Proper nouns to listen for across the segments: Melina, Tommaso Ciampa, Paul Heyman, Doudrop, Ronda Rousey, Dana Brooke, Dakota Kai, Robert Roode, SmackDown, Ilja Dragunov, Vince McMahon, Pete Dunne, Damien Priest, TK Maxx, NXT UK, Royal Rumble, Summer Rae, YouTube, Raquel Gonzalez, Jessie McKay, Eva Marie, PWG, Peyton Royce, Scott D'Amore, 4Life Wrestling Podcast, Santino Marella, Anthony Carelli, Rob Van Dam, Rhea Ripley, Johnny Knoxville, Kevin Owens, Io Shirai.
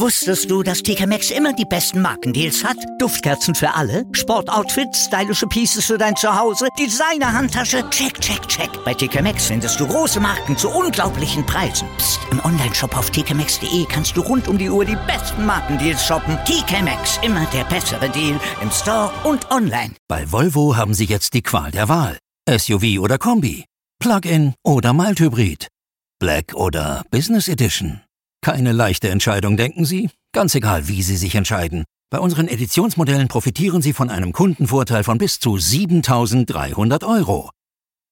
Wusstest du, dass TK Maxx immer die besten Markendeals hat? Duftkerzen für alle, Sportoutfits, stylische Pieces für dein Zuhause, Designer-Handtasche, check, check, check. Bei TK Maxx findest du große Marken zu unglaublichen Preisen. Psst. Im Onlineshop auf tkmaxx.de kannst du rund um die Uhr die besten Markendeals shoppen. TK Maxx, immer der bessere Deal im Store und online. Bei Volvo haben sie jetzt die Qual der Wahl. SUV oder Kombi, Plug-in oder Mild-Hybrid, Black oder Business Edition. Keine leichte Entscheidung, denken Sie? Ganz egal, wie Sie sich entscheiden. Bei unseren Editionsmodellen profitieren Sie von einem Kundenvorteil von bis zu 7.300 Euro.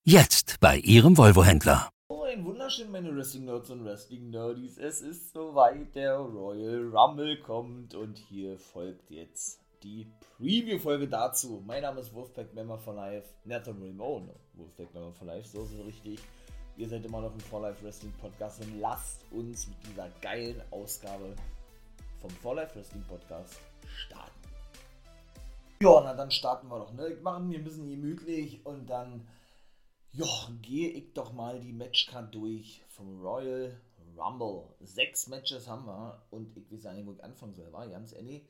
Jetzt bei Ihrem Volvo-Händler. Oh, einen wunderschönen meine Wrestling-Nerds und Wrestling-Nerdies. Es ist soweit, der Royal Rumble kommt und hier folgt jetzt die Preview-Folge dazu. Mein Name ist Wolfpack Member for Life. Nathan Ramon, Wolfpack Member for Life, so ist es richtig. Ihr seid immer noch im 4Life Wrestling Podcast und lasst uns mit dieser geilen Ausgabe vom 4Life Wrestling Podcast starten. Ja, na dann starten wir doch, ne? Ich mache mir ein bisschen gemütlich und dann, ja, gehe ich doch mal die Matchcard durch vom Royal Rumble. 6 Matches haben wir und ich weiß ja nicht, wo ich anfangen soll, war ganz ehrlich.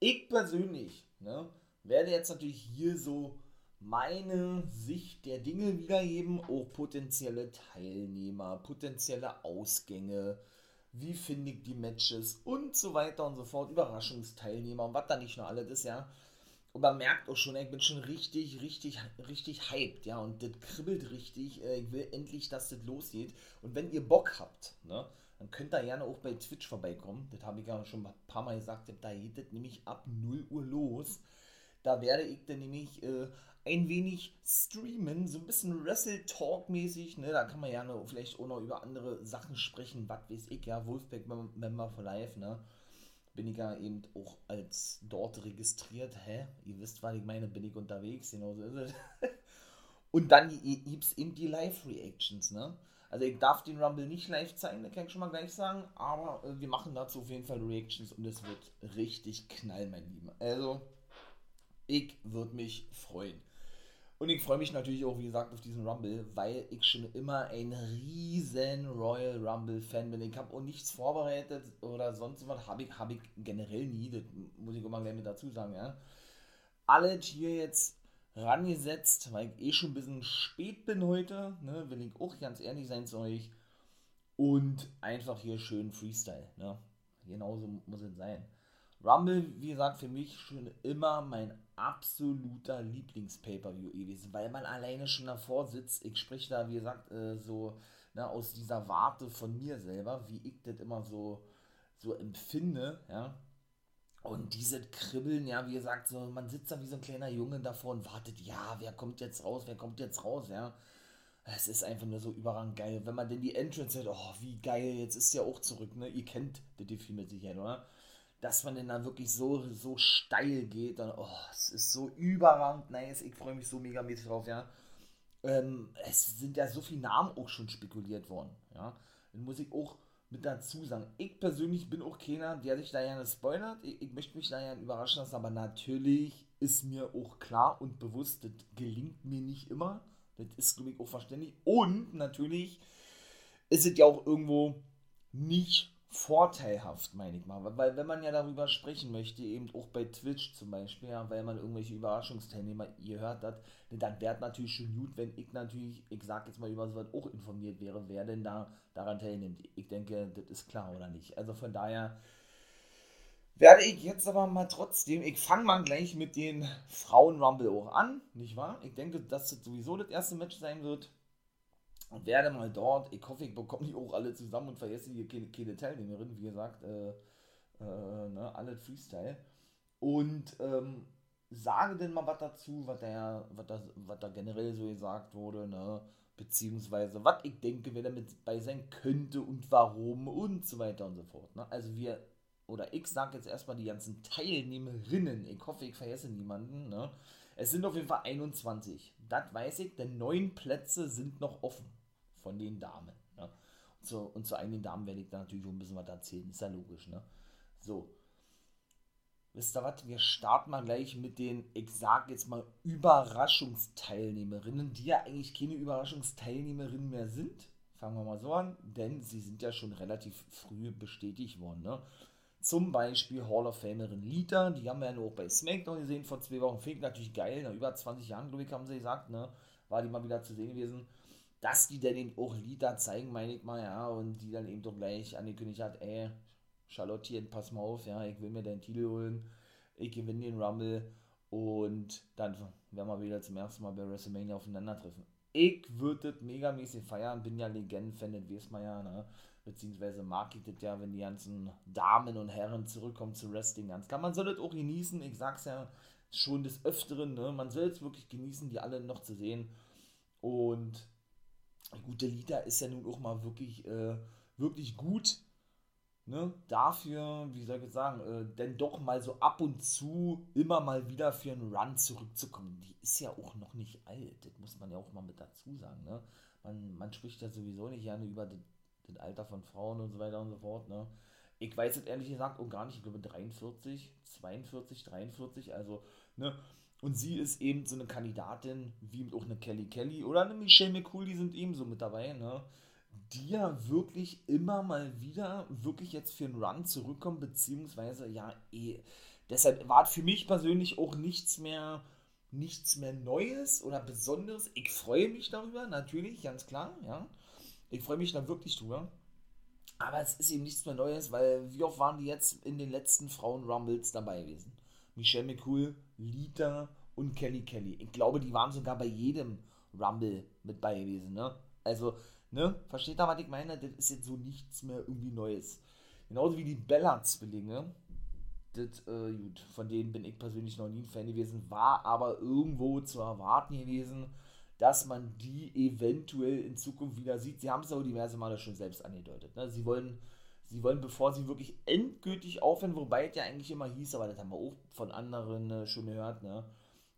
Ich persönlich, ne, werde jetzt natürlich hier so meine Sicht der Dinge wiedergeben, auch potenzielle Teilnehmer, potenzielle Ausgänge, wie finde ich die Matches und so weiter und so fort, Überraschungsteilnehmer und was da nicht noch alles ist, ja. Und man merkt auch schon, ich bin schon richtig hyped, ja, und das kribbelt richtig, ich will endlich, dass das losgeht. Und wenn ihr Bock habt, ne, dann könnt ihr gerne auch bei Twitch vorbeikommen, das habe ich ja schon ein paar Mal gesagt, da geht das nämlich ab 0 Uhr los. Da werde ich dann nämlich ein wenig streamen, so ein bisschen Wrestle-Talk-mäßig, ne? Da kann man ja noch, vielleicht auch noch über andere Sachen sprechen, was weiß ich, ja, Wolfpack Member for Life, ne? Bin ich ja eben auch als dort registriert, ihr wisst, was ich meine, bin ich unterwegs, genau so ist es. Und dann gibt es eben die Live-Reactions, ne? Also ich darf den Rumble nicht live zeigen, das kann ich schon mal gleich sagen, aber wir machen dazu auf jeden Fall Reactions und es wird richtig knall, mein Lieben. Also, ich würde mich freuen. Und ich freue mich natürlich auch, wie gesagt, auf diesen Rumble, weil ich schon immer ein riesen Royal Rumble-Fan bin. Ich habe auch nichts vorbereitet oder sonst was, habe ich generell nie, das muss ich immer gleich mit dazu sagen, ja. Alles hier jetzt rangesetzt, weil ich eh schon ein bisschen spät bin heute, ne, will ich auch ganz ehrlich sein zu euch. Und einfach hier schön Freestyle, ne. Genauso muss es sein. Rumble, wie gesagt, für mich schon immer mein absoluter Lieblings-Pay-Per-View gewesen, weil man alleine schon davor sitzt. Ich spreche da, wie gesagt, so, ne, aus dieser Warte von mir selber, wie ich das immer so empfinde, ja. Und diese Kribbeln, ja, wie gesagt, so, man sitzt da wie so ein kleiner Junge davor und wartet, ja, wer kommt jetzt raus, ja. Es ist einfach nur so überragend geil. Wenn man denn die Entrance hat, oh, wie geil, jetzt ist der auch zurück, ne. Ihr kennt das Gefühl mit Sicherheit, oder? Dass man denn da wirklich so steil geht. Und, oh, es ist so überragend nice. Ich freue mich so megamäßig drauf, ja. Es sind ja so viele Namen auch schon spekuliert worden, ja. Dann muss ich auch mit dazu sagen. Ich persönlich bin auch keiner, der sich da gerne spoilert. Ich möchte mich da gerne überraschen lassen, aber natürlich ist mir auch klar und bewusst, das gelingt mir nicht immer. Das ist, glaube ich, auch verständlich. Und natürlich ist es ja auch irgendwo nicht vorteilhaft, meine ich mal, weil wenn man ja darüber sprechen möchte, eben auch bei Twitch zum Beispiel, ja, weil man irgendwelche Überraschungsteilnehmer gehört hat, dann wäre es natürlich schon gut, wenn ich natürlich, ich sag jetzt mal über sowas auch informiert wäre, wer denn da daran teilnimmt. Ich denke, das ist klar, oder nicht? Also von daher werde ich jetzt aber mal trotzdem, ich fange mal gleich mit den Frauen-Rumble auch an, nicht wahr? Ich denke, dass das sowieso das erste Match sein wird. Und werde mal dort, ich hoffe, ich bekomme die auch alle zusammen und vergesse hier keine Teilnehmerin, wie gesagt, ne, alle Freestyle. Und sage denn mal was dazu, was da generell so gesagt wurde, ne, beziehungsweise was ich denke, wer damit bei sein könnte und warum und so weiter und so fort. Ne? Also ich sage jetzt erstmal die ganzen Teilnehmerinnen, ich hoffe, ich vergesse niemanden, ne. Es sind auf jeden Fall 21, das weiß ich, denn 9 Plätze sind noch offen von den Damen. Ne? Und zu einigen Damen werde ich da natürlich auch ein bisschen was erzählen, ist ja logisch. Ne? So, wisst ihr was, wir starten mal gleich mit den, ich sag jetzt mal, Überraschungsteilnehmerinnen, die ja eigentlich keine Überraschungsteilnehmerinnen mehr sind, Fangen wir mal so an, denn sie sind ja schon relativ früh bestätigt worden, ne? Zum Beispiel Hall of Famerin Lita, die haben wir ja nur auch bei SmackDown gesehen vor 2 Wochen, fängt natürlich geil, nach über 20 Jahren, glaube ich, haben sie gesagt, ne, war die mal wieder zu sehen gewesen, dass die dann eben auch Lita zeigen, meine ich mal, ja, und die dann eben doch gleich angekündigt hat, ey, Charlottchen, pass mal auf, ja, ich will mir deinen Titel holen, ich gewinne den Rumble und dann werden wir wieder zum ersten Mal bei WrestleMania aufeinandertreffen. Ich würde das megamäßig feiern, bin ja Legenden-Fan, das weiß man ja, ne, beziehungsweise mag ich das ja, wenn die ganzen Damen und Herren zurückkommen zu Wrestling, ganz klar. Man soll das auch genießen, ich sag's ja schon des Öfteren, ne? Man soll es wirklich genießen, die alle noch zu sehen. Und die gute Lita ist ja nun auch mal wirklich, wirklich gut, ne? Dafür, wie soll ich jetzt sagen, denn doch mal so ab und zu immer mal wieder für einen Run zurückzukommen. Die ist ja auch noch nicht alt, das muss man ja auch mal mit dazu sagen, ne? Man spricht ja sowieso nicht gerne über das Alter von Frauen und so weiter und so fort, ne? Ich weiß jetzt ehrlich gesagt auch gar nicht, ich glaube 43, 42, 43, also, ne? Und sie ist eben so eine Kandidatin, wie auch eine Kelly Kelly oder eine Michelle McCool, die sind ebenso mit dabei, ne? Die ja wirklich immer mal wieder wirklich jetzt für einen Run zurückkommen, beziehungsweise, ja, deshalb war für mich persönlich auch nichts mehr Neues oder Besonderes. Ich freue mich darüber, natürlich, ganz klar, ja. Ich freue mich da wirklich drüber, aber es ist eben nichts mehr Neues, weil wie oft waren die jetzt in den letzten Frauen-Rumbles dabei gewesen? Michelle McCool, Lita und Kelly Kelly. Ich glaube, die waren sogar bei jedem Rumble mit bei gewesen, ne? Also, ne? Versteht ihr, was ich meine? Das ist jetzt so nichts mehr irgendwie Neues. Genauso wie die Bella-Zwillinge. Das, gut, von denen bin ich persönlich noch nie ein Fan gewesen, war aber irgendwo zu erwarten gewesen, dass man die eventuell in Zukunft wieder sieht. Sie haben es auch diverse Male schon selbst angedeutet, ne? Sie wollen, bevor sie wirklich endgültig aufhören, wobei es ja eigentlich immer hieß, aber das haben wir auch von anderen schon gehört, ne?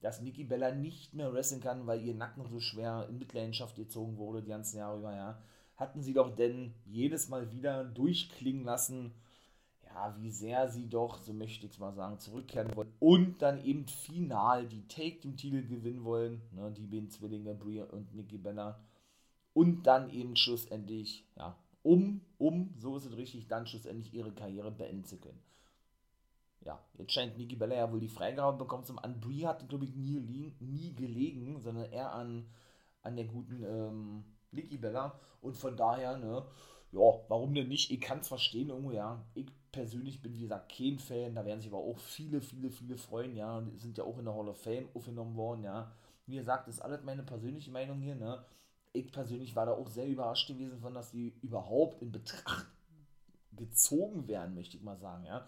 Dass Nikki Bella nicht mehr wrestlen kann, weil ihr Nacken so schwer in Mitleidenschaft gezogen wurde die ganzen Jahre über, ja. Hatten sie doch denn jedes Mal wieder durchklingen lassen, ja, wie sehr sie doch, so möchte ich es mal sagen, zurückkehren wollen und dann eben final die Take-Team-Titel gewinnen wollen, ne, die beiden Zwillinge, Brie und Nikki Bella, und dann eben schlussendlich, ja, so ist es richtig, dann schlussendlich ihre Karriere beenden zu können. Ja, jetzt scheint Nikki Bella ja wohl die Freigabe bekommen zu haben. An Brie hat, glaube ich, nie gelegen, sondern eher an der guten Nikki Bella, und von daher, ne, ja, warum denn nicht? Ich kann es verstehen irgendwo, ja. Ich persönlich bin, wie gesagt, kein Fan. Da werden sich aber auch viele, viele, viele freuen, ja. Und sind ja auch in der Hall of Fame aufgenommen worden, ja. Wie gesagt, das ist alles meine persönliche Meinung hier, ne. Ich persönlich war da auch sehr überrascht gewesen von, dass die überhaupt in Betracht gezogen werden, möchte ich mal sagen, ja.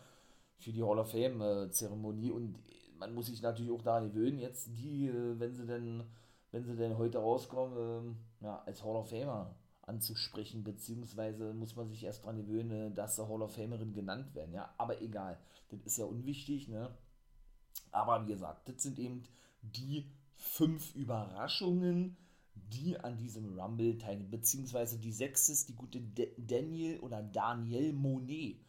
Für die Hall of Fame-Zeremonie. Und man muss sich natürlich auch daran gewöhnen, jetzt die, wenn sie denn heute rauskommen, ja, als Hall of Famer anzusprechen, beziehungsweise muss man sich erst dran gewöhnen, dass sie Hall of Famerin genannt werden, ja, aber egal, das ist ja unwichtig, ne, aber wie gesagt, das sind eben die 5 Überraschungen, die an diesem Rumble teilnehmen, beziehungsweise die 6 ist die gute Danielle Monet,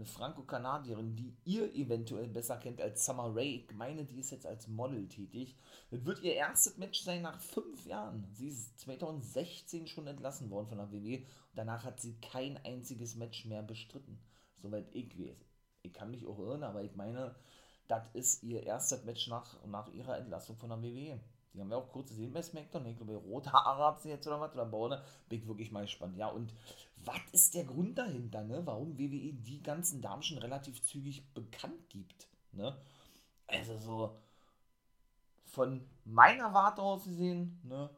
eine Franco-Kanadierin, die ihr eventuell besser kennt als Summer Rae. Ich meine, die ist jetzt als Model tätig. Das wird ihr erstes Match sein nach 5 Jahren. Sie ist 2016 schon entlassen worden von der WWE. Danach hat sie kein einziges Match mehr bestritten. Soweit ich weiß. Ich kann mich auch irren, aber ich meine, das ist ihr erstes Match nach ihrer Entlassung von der WWE. Die haben wir auch kurz gesehen bei SmackDown. Ich glaube, rote Haare hat sie jetzt oder was, oder braune. Bin ich wirklich mal gespannt. Ja, und was ist der Grund dahinter, ne? Warum WWE die ganzen Damen schon relativ zügig bekannt gibt, ne? Also so, von meiner Warte aus gesehen, ne,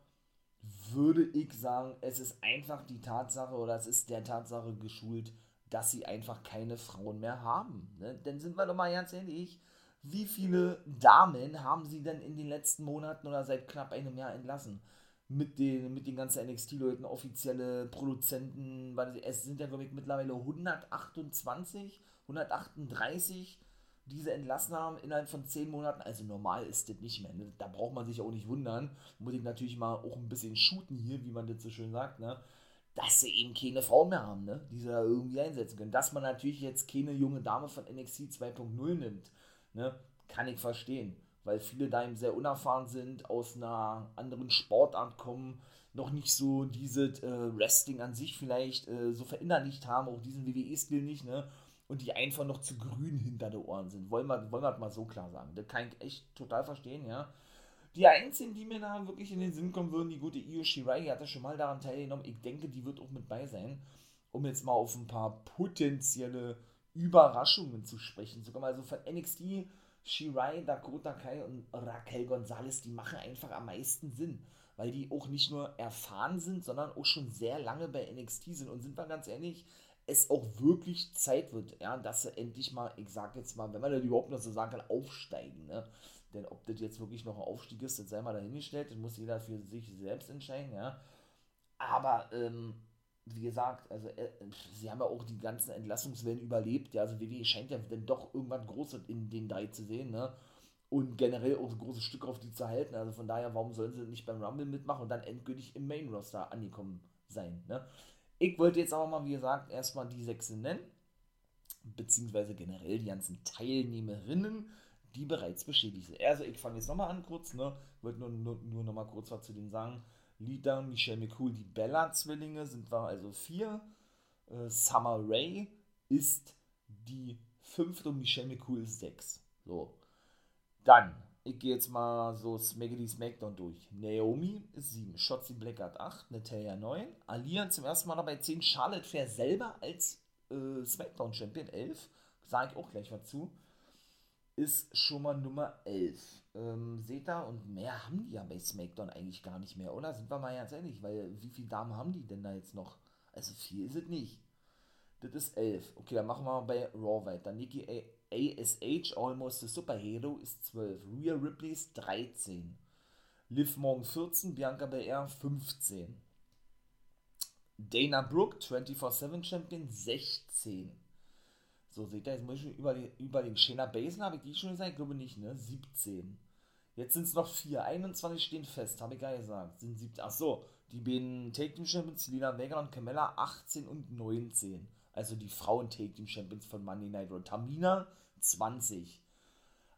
würde ich sagen, es ist einfach die Tatsache, oder es ist der Tatsache geschuldet, dass sie einfach keine Frauen mehr haben, ne? Denn sind wir doch mal ganz ehrlich, wie viele Damen haben sie denn in den letzten Monaten oder seit knapp einem Jahr entlassen? Mit den ganzen NXT-Leuten, offizielle Produzenten, es sind ja, glaube ich, mittlerweile 128, 138, die sie entlassen haben innerhalb von 10 Monaten. Also normal ist das nicht mehr, ne? Da braucht man sich auch nicht wundern. Muss ich natürlich mal auch ein bisschen shooten hier, wie man das so schön sagt, ne? Dass sie eben keine Frauen mehr haben, ne? Die sie da irgendwie einsetzen können. Dass man natürlich jetzt keine junge Dame von NXT 2.0 nimmt, ne? Kann ich verstehen. weil viele da eben sehr unerfahren sind, aus einer anderen Sportart kommen, noch nicht so dieses Wrestling an sich vielleicht so verinnerlicht haben, auch diesen WWE-Stil nicht, ne? Und die einfach noch zu grün hinter den Ohren sind. Wollen wir mal so klar sagen. Das kann ich echt total verstehen, ja. Die Einzigen, die mir da wirklich in den Sinn kommen würden, die gute Io Shirai, die hat ja schon mal daran teilgenommen. Ich denke, die wird auch mit bei sein, um jetzt mal auf ein paar potenzielle Überraschungen zu sprechen. Sogar mal so von NXT, Shirai, Dakota Kai und Raquel Gonzalez, die machen einfach am meisten Sinn, weil die auch nicht nur erfahren sind, sondern auch schon sehr lange bei NXT sind. Und sind wir ganz ehrlich, es auch wirklich Zeit wird, ja, dass sie endlich mal, ich sag jetzt mal, wenn man das überhaupt noch so sagen kann, aufsteigen, ne? Denn ob das jetzt wirklich noch ein Aufstieg ist, das sei mal dahingestellt, das muss jeder für sich selbst entscheiden, ja. Aber, wie gesagt, also sie haben ja auch die ganzen Entlassungswellen überlebt, ja, also WWE scheint ja dann doch irgendwann Großes in den drei zu sehen, ne? Und generell auch ein großes Stück auf die zu halten, also von daher, warum sollen sie nicht beim Rumble mitmachen und dann endgültig im Main-Roster angekommen sein, ne? Ich wollte jetzt aber mal, wie gesagt, erstmal die 6 nennen, beziehungsweise generell die ganzen Teilnehmerinnen, die bereits bestätigt sind. Also ich fange jetzt nochmal an kurz, ne, wollte nur nochmal kurz was zu denen sagen. Lita, Michelle McCool, die Bella-Zwillinge sind wir also 4. Summer Rae ist die 5. und Michelle McCool ist 6. So. Dann, ich gehe jetzt mal so Smackity Smackdown durch. Naomi ist 7, Shotzi Blackheart 8, Natalya 9, Alia zum ersten Mal dabei 10, Charlotte Flair selber als Smackdown Champion 11, sage ich auch gleich was zu, ist schon mal Nummer 11. Seht ihr, und mehr haben die ja bei Smackdown eigentlich gar nicht mehr, oder? Sind wir mal ganz ehrlich, weil wie viele Damen haben die denn da jetzt noch? Also viel ist es nicht. Das ist 11. Okay, dann machen wir mal bei Raw weiter. Nikki ASH, Almost a Superhero, ist 12. Rhea Ripley ist 13. Liv Morgan 14. Bianca Belair 15. Dana Brooke, 24/7 Champion, 16. So, seht ihr, jetzt muss ich schon über den Shayna Baszler, habe ich die schon gesagt? Ich glaube nicht, ne? 17. Jetzt sind es noch 4. 21 stehen fest, habe ich gar nicht gesagt. Sind 17. Achso, die beiden Take-Team-Champions, Zelina Vega und Carmella, 18 und 19. Also die Frauen-Take-Team-Champions von Monday Night Raw. Tamina, 20.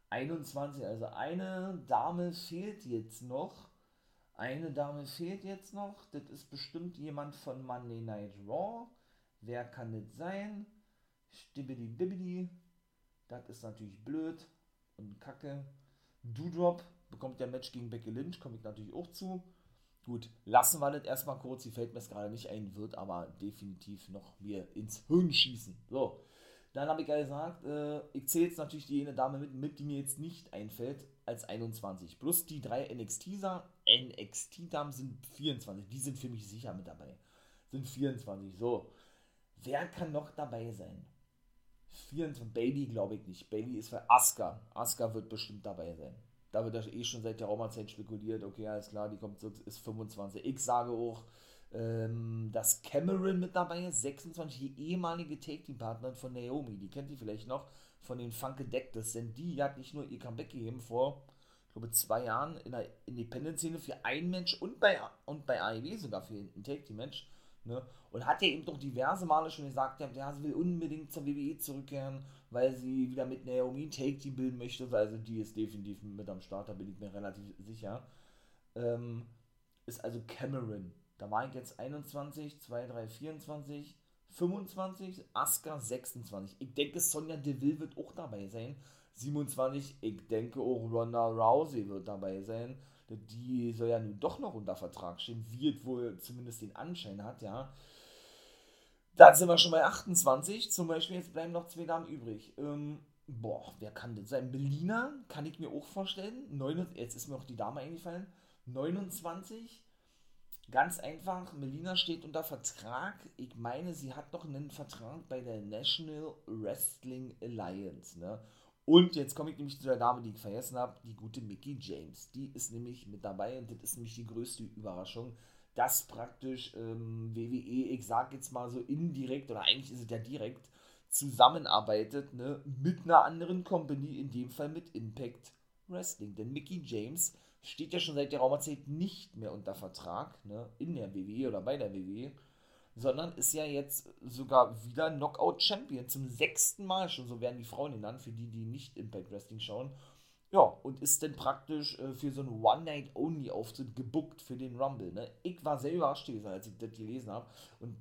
21, also eine Dame fehlt jetzt noch. Das ist bestimmt jemand von Monday Night Raw. Wer kann das sein? Stibbidi-bibbidi. Das ist natürlich blöd und kacke. Doudrop bekommt der Match gegen Becky Lynch, komme ich natürlich auch zu. Gut, lassen wir das erstmal kurz, die fällt mir jetzt gerade nicht ein, wird aber definitiv noch mir ins Hirn schießen. So, dann habe ich ja gesagt, ich zähle jetzt natürlich die jene Dame mit, die mir jetzt nicht einfällt, als 21. Plus die 3 NXT-Damen sind 24, die sind für mich sicher mit dabei. Sind 24, so. Wer kann noch dabei sein? 24, Bayley glaube ich nicht. Bayley ist für Asuka. Asuka wird bestimmt dabei sein. Da wird eh schon seit der Roma-Zeit spekuliert. Okay, alles klar, die kommt zurück, ist 25. Ich sage auch, dass Cameron mit dabei ist. 26, die ehemalige Take-Team-Partnerin von Naomi. Die kennt ihr vielleicht noch von den Funkadectus. Denn die hat nicht nur ihr Comeback gegeben vor, ich glaube, 2 Jahren in der Independent-Szene für ein Match und bei AEW sogar für ein Take-Team-Match. Ne? Und hat ja eben doch diverse Male schon gesagt, ja, sie will unbedingt zur WWE zurückkehren, weil sie wieder mit Naomi Take-Team bilden möchte. Also die ist definitiv mit am Start, da bin ich mir relativ sicher. Ist also Cameron. Da war ich jetzt 21, 2, 3, 24, 25, Asuka 26. Ich denke, Sonya Deville wird auch dabei sein. 27, ich denke auch Ronda Rousey wird dabei sein. Die soll ja nun doch noch unter Vertrag stehen, wie es wohl zumindest den Anschein hat, ja. Da sind wir schon bei 28, zum Beispiel, jetzt bleiben noch 2 Damen übrig. Wer kann das sein? Melina, kann ich mir auch vorstellen. Jetzt ist mir auch die Dame eingefallen. 29, ganz einfach, Melina steht unter Vertrag. Ich meine, sie hat noch einen Vertrag bei der National Wrestling Alliance, ne? Und jetzt komme ich nämlich zu der Dame, die ich vergessen habe, die gute Mickie James. Die ist nämlich mit dabei und das ist nämlich die größte Überraschung, dass praktisch WWE, ich sag jetzt mal so indirekt, oder eigentlich ist es ja direkt, zusammenarbeitet, ne, mit einer anderen Company, in dem Fall mit Impact Wrestling. Denn Mickie James steht ja schon seit der Raumerzeit nicht mehr unter Vertrag, ne, in der WWE oder bei der WWE, sondern ist ja jetzt sogar wieder Knockout-Champion, zum 6. Mal schon, so werden die Frauen genannt, für die, die nicht Impact Wrestling schauen. Ja, und ist dann praktisch für so einen One-Night-Only-Auftritt gebuckt für den Rumble. Ne? Ich war sehr überrascht gewesen, als ich das gelesen habe. Und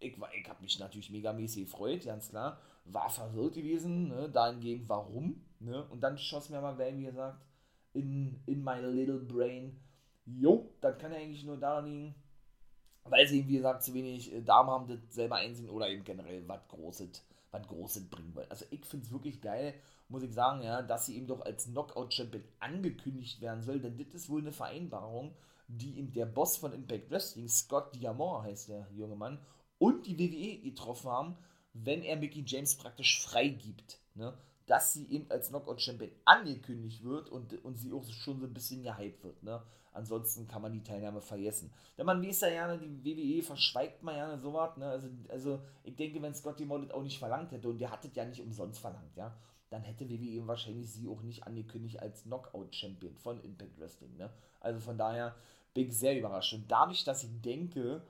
ich habe mich natürlich megamäßig gefreut, ganz klar. War verwirrt gewesen, ne? Dahingehend warum. Ne? Und dann schoss mir mal gleich, wie gesagt, in my little brain, jo, das kann ja eigentlich nur daran liegen, weil sie, wie gesagt, zu wenig Damen haben, das selber einsehen oder eben generell was Großes bringen wollen. Also ich finde es wirklich geil, muss ich sagen, ja, dass sie eben doch als Knockout-Champion angekündigt werden soll, denn das ist wohl eine Vereinbarung, die eben der Boss von Impact Wrestling, Scott D'Amore heißt der junge Mann, und die WWE getroffen haben, wenn er Mickie James praktisch freigibt, ne, dass sie eben als Knockout-Champion angekündigt wird und sie auch schon so ein bisschen gehypt wird, ne. Ansonsten kann man die Teilnahme vergessen. Denn man weiß ja gerne, die WWE verschweigt mal gerne sowas, ne? Also ich denke, wenn Scott D'Amore das auch nicht verlangt hätte, und der hat das ja nicht umsonst verlangt, ja, dann hätte WWE wahrscheinlich sie auch nicht angekündigt als Knockout-Champion von Impact Wrestling, ne? Also von daher bin ich sehr überrascht. Und dadurch, dass ich denke,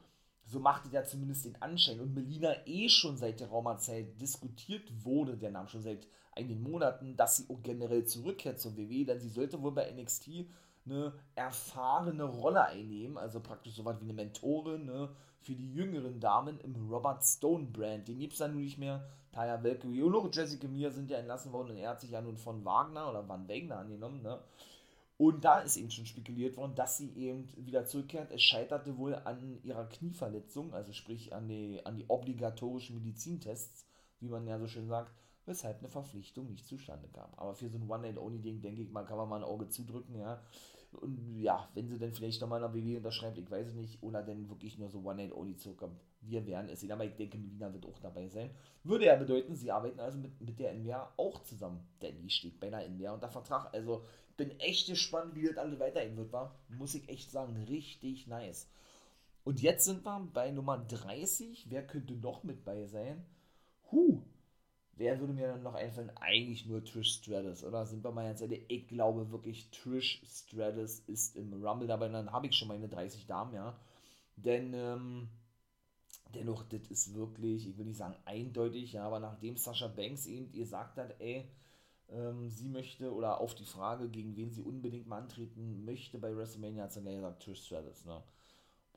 so macht es ja zumindest den Anschein, und Melina schon seit der Raumerzeit diskutiert wurde, der Name schon seit einigen Monaten, dass sie auch generell zurückkehrt zur WWE, denn sie sollte wohl bei NXT eine erfahrene Rolle einnehmen, also praktisch sowas wie eine Mentorin, ne, für die jüngeren Damen im Robert Stone Brand. Den gibt es dann nun nicht mehr. Taya Valkyrie und auch Jessica Meir sind ja entlassen worden und er hat sich ja nun von Wagner oder Van Wagner angenommen, ne? Und da ist eben schon spekuliert worden, dass sie eben wieder zurückkehrt. Es scheiterte wohl an ihrer Knieverletzung, also sprich an die obligatorischen Medizintests, wie man ja so schön sagt, weshalb eine Verpflichtung nicht zustande kam. Aber für so ein One-Night-Only-Ding, denke ich, man kann mal ein Auge zudrücken, ja. Und ja, wenn sie dann vielleicht nochmal eine WWE unterschreibt, ich weiß es nicht, oder dann wirklich nur so One-Night-Only zurückkommt, wir werden es sehen. Aber ich denke, Melina wird auch dabei sein. Würde ja bedeuten, sie arbeiten also mit der NWA auch zusammen, denn die steht bei der NWA unter Vertrag. Also bin echt gespannt, wie das alles weiterhin wird, war, muss ich echt sagen, richtig nice. Und jetzt sind wir bei Nummer 30, wer könnte noch mit bei sein? Wer würde mir dann noch einfallen? Eigentlich nur Trish Stratus, oder? Sind wir mal ganz ehrlich, ich glaube wirklich, Trish Stratus ist im Rumble dabei. Und dann habe ich schon meine 30 Damen, ja. Denn, dennoch, das ist wirklich, ich will nicht sagen eindeutig, ja, aber nachdem Sasha Banks eben gesagt hat, ey, sie möchte, oder auf die Frage, gegen wen sie unbedingt mal antreten möchte bei WrestleMania, hat sie dann gesagt, Trish Stratus, ne.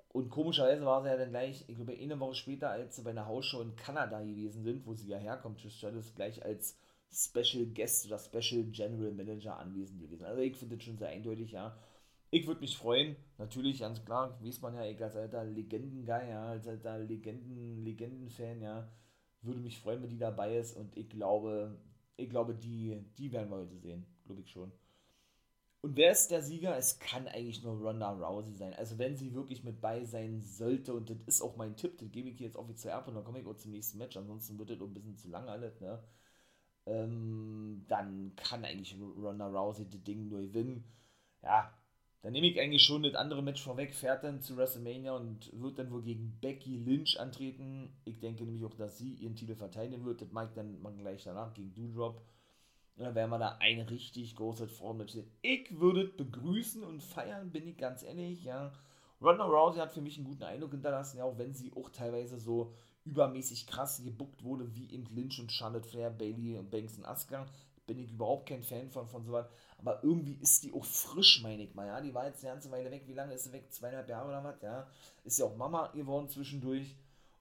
Und komischerweise war sie ja dann gleich, ich glaube, eine Woche später, als sie bei einer Hausshow in Kanada gewesen sind, wo sie ja herkommt, Trish Stratus, gleich als Special Guest oder Special General Manager anwesend gewesen. Also ich finde das schon sehr eindeutig, ja. Ich würde mich freuen, natürlich, ganz klar, weiß man ja, ich als alter Legenden-Guy, ja, als alter Legenden-Fan, ja, würde mich freuen, wenn die dabei ist, und ich glaube, die werden wir heute sehen, glaube ich schon. Und wer ist der Sieger? Es kann eigentlich nur Ronda Rousey sein. Also wenn sie wirklich mit bei sein sollte, und das ist auch mein Tipp, den gebe ich hier jetzt offiziell ab und dann komme ich auch zum nächsten Match, ansonsten wird das auch ein bisschen zu lange alles, ne? Dann kann eigentlich Ronda Rousey das Ding nur gewinnen. Ja, dann nehme ich eigentlich schon das andere Match vorweg, fährt dann zu WrestleMania und wird dann wohl gegen Becky Lynch antreten. Ich denke nämlich auch, dass sie ihren Titel verteidigen wird. Das mag ich dann gleich danach gegen Doudrop. Oder werden wir da ein richtig großes Frauenmatch sehen? Ich würde begrüßen und feiern, bin ich ganz ehrlich, ja. Ronda Rousey hat für mich einen guten Eindruck hinterlassen, ja, auch wenn sie auch teilweise so übermäßig krass gebuckt wurde, wie eben Lynch und Charlotte Flair, Bayley und Banks und Asuka. Bin ich überhaupt kein Fan von sowas. Aber irgendwie ist die auch frisch, meine ich mal, ja. Die war jetzt eine ganze Weile weg. Wie lange ist sie weg? 2,5 Jahre oder was, ja. Ist ja auch Mama geworden zwischendurch.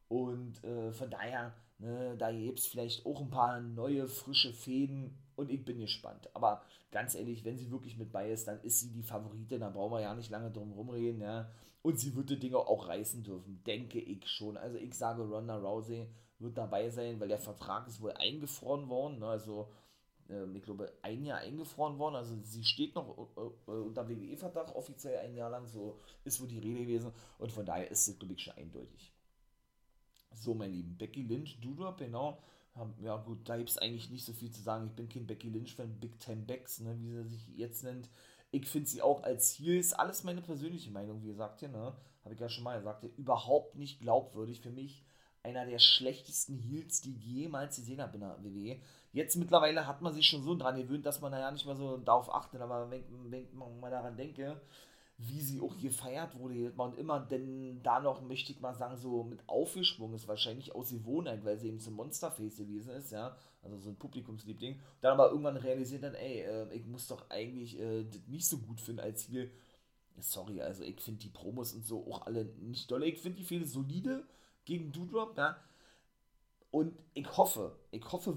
Und von daher, ne, da gibt es vielleicht auch ein paar neue, frische Fäden. Und ich bin gespannt. Aber ganz ehrlich, wenn sie wirklich mit bei ist, dann ist sie die Favoritin. Da brauchen wir ja nicht lange drum rumreden. Ja. Und sie wird die Dinger auch reißen dürfen, denke ich schon. Also ich sage, Ronda Rousey wird dabei sein, weil der Vertrag ist wohl eingefroren worden. Ne. Also ich glaube, ein Jahr eingefroren worden. Also sie steht noch unter WWE-Vertrag offiziell ein Jahr lang. So ist wohl die Rede gewesen. Und von daher ist es, glaube ich, schon eindeutig. So, mein Lieben, Becky Lynch, Doudrop, genau. Ja gut, da gibt es eigentlich nicht so viel zu sagen. Ich bin kein Becky Lynch-Fan, Big Time Becks, ne, wie sie sich jetzt nennt. Ich finde sie auch als Heel, ist alles meine persönliche Meinung, wie gesagt, hier, ne, habe ich ja schon mal gesagt, überhaupt nicht glaubwürdig. Für mich einer der schlechtesten Heels, die ich jemals gesehen habe in der WWE. Jetzt mittlerweile hat man sich schon so dran gewöhnt, dass man da ja nicht mehr so darauf achtet, aber wenn ich mal daran denke, wie sie auch gefeiert wurde jedes Mal und immer, denn da noch, möchte ich mal sagen, so mit aufgeschwungen ist, wahrscheinlich aus Gewohnheit, weil sie eben so ein Monsterface gewesen ist, ja, also so ein Publikumsliebling, dann aber irgendwann realisiert dann, ich muss doch eigentlich das nicht so gut finden als hier, sorry, also ich finde die Promos und so auch alle nicht dolle, ich finde die viele solide gegen Doudrop, ja, und ich hoffe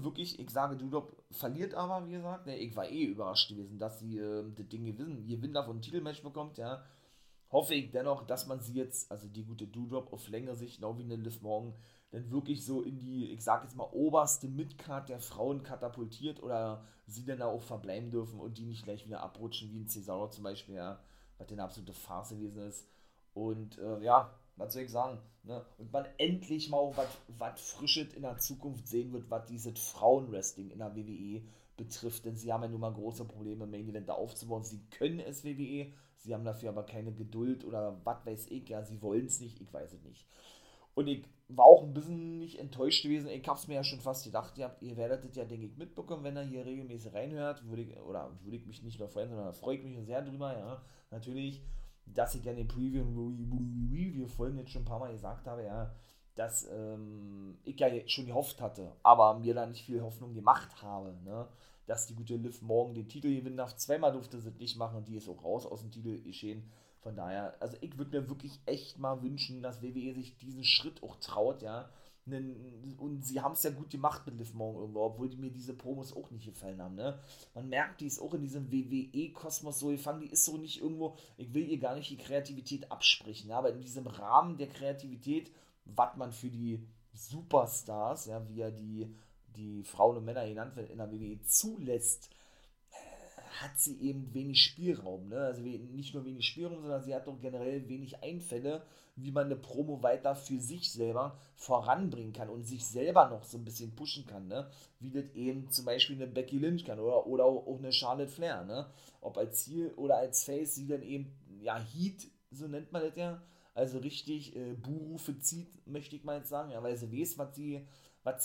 wirklich, ich sage, Doudrop verliert aber, wie gesagt, ne, ich war überrascht gewesen, dass sie das Ding gewinnen darf und ein Titelmatch bekommt, ja. Hoffe ich dennoch, dass man sie jetzt, also die gute Doudrop auf längere Sicht, genau wie eine Liv Morgan, dann wirklich so in die, ich sag jetzt mal, oberste Midcard der Frauen katapultiert oder sie dann auch verbleiben dürfen und die nicht gleich wieder abrutschen, wie ein Cesaro zum Beispiel, ja, was eine absolute Farce gewesen ist. Und ja, was soll ich sagen, ne? Und man endlich mal was Frisches in der Zukunft sehen wird, was dieses Frauenwrestling in der WWE betrifft, denn sie haben ja nun mal große Probleme, Main Event da aufzubauen, sie können es, WWE, sie haben dafür aber keine Geduld oder was weiß ich, ja, sie wollen es nicht, ich weiß es nicht. Und ich war auch ein bisschen nicht enttäuscht gewesen, ich hab's mir ja schon fast gedacht, ihr werdet das ja, denke ich, mitbekommen, wenn ihr hier regelmäßig reinhört, würde ich mich nicht nur freuen, sondern freue ich mich sehr drüber, ja, natürlich, dass ich ja in den Preview-Folgen jetzt schon ein paar Mal gesagt habe, ja, dass ich ja schon gehofft hatte, aber mir da nicht viel Hoffnung gemacht habe, ne, dass die gute Liv Morgan den Titel gewinnen darf. Zweimal durfte sie es nicht machen und die ist auch raus aus dem Titel geschehen. Von daher, also ich würde mir wirklich echt mal wünschen, dass WWE sich diesen Schritt auch traut, ja. Und sie haben es ja gut gemacht mit Liv Morgan irgendwo, obwohl mir diese Promos auch nicht gefallen haben, ne? Man merkt, die ist auch in diesem WWE-Kosmos so gefangen, die ist so nicht irgendwo, ich will ihr gar nicht die Kreativität absprechen, aber in diesem Rahmen der Kreativität, was man für die Superstars, ja, wie ja die Frauen und Männer genannt werden, in der WWE zulässt, hat sie eben wenig Spielraum, ne? Also nicht nur wenig Spielraum, sondern sie hat auch generell wenig Einfälle, wie man eine Promo weiter für sich selber voranbringen kann und sich selber noch so ein bisschen pushen kann, ne? Wie das eben zum Beispiel eine Becky Lynch kann oder auch eine Charlotte Flair, ne? Ob als Heel oder als Face, sie dann eben, ja, Heat, so nennt man das ja, also richtig Buhrufe zieht, möchte ich mal jetzt sagen, ja, weil sie weiß, was sie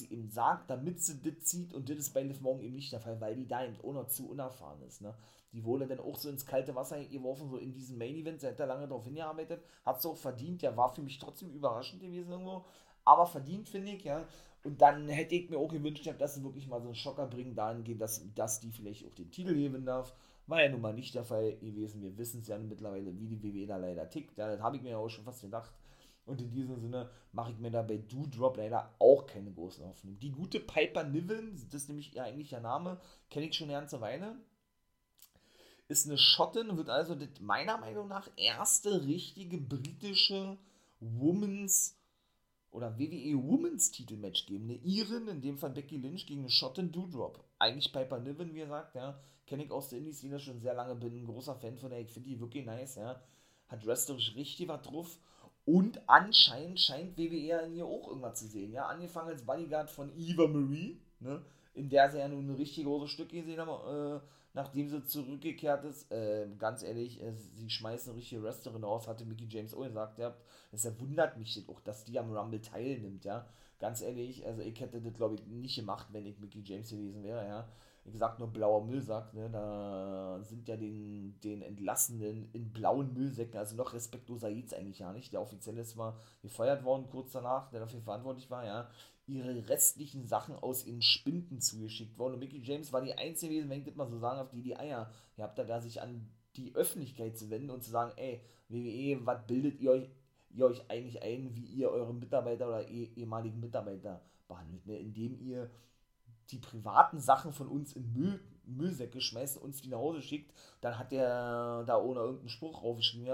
eben sagt, damit sie das zieht, und das ist bei Liv Morgan eben nicht der Fall, weil die da eben auch noch zu unerfahren ist, ne? Die wurde dann auch so ins kalte Wasser geworfen, so in diesem Main Event, sie hat da lange drauf hingearbeitet, hat es auch verdient, ja, war für mich trotzdem überraschend gewesen irgendwo, aber verdient, finde ich, ja, und dann hätte ich mir auch gewünscht, dass sie wirklich mal so einen Schocker bringen, dahingehend, dass die vielleicht auch den Titel gewinnen darf, war ja nun mal nicht der Fall gewesen, wir wissen es ja mittlerweile, wie die WWE da leider tickt, ja, das habe ich mir ja auch schon fast gedacht. Und in diesem Sinne mache ich mir da bei Doudrop leider auch keine großen Hoffnungen. Die gute Piper Niven, das ist nämlich ja eigentlich der Name, kenne ich schon eine ganze Weile, ist eine Schottin, wird also das meiner Meinung nach erste richtige britische Women's oder WWE Women's Titelmatch geben. Eine Iren, in dem Fall Becky Lynch, gegen eine Schottin Doudrop. Eigentlich Piper Niven, wie gesagt, ja, kenne ich aus der Indies, die da schon sehr lange bin, ein großer Fan von der, ich finde die wirklich nice, ja, hat wrestlerisch richtig was drauf. Und anscheinend scheint WWE in ihr auch irgendwas zu sehen, ja, angefangen als Bodyguard von Eva Marie, ne, in der sie ja nun ein richtig großes Stück gesehen haben, nachdem sie zurückgekehrt ist, ganz ehrlich, sie schmeißt eine richtige Wrestlerin raus, hatte Mickie James auch gesagt, ja, deshalb wundert mich das auch, dass die am Rumble teilnimmt, ja, ganz ehrlich, also ich hätte das, glaube ich, nicht gemacht, wenn ich Mickie James gewesen wäre, ja, wie gesagt, nur blauer Müllsack, ne, da sind ja den Entlassenen in blauen Müllsäcken, also noch respektloser geht's eigentlich ja nicht, der offiziell ist mal gefeuert worden, kurz danach, der dafür verantwortlich war, ja, ihre restlichen Sachen aus ihren Spinden zugeschickt worden, und Mickie James war die einzige gewesen, wenn ich das mal so sagen darf, die Eier gehabt hat, da sich an die Öffentlichkeit zu wenden und zu sagen, WWE, was bildet ihr euch eigentlich ein, wie ihr eure Mitarbeiter oder ehemaligen Mitarbeiter behandelt, ne, indem ihr die privaten Sachen von uns in Müllsäcke schmeißt, uns die nach Hause schickt, dann hat der da ohne irgendeinen Spruch draufgeschrieben,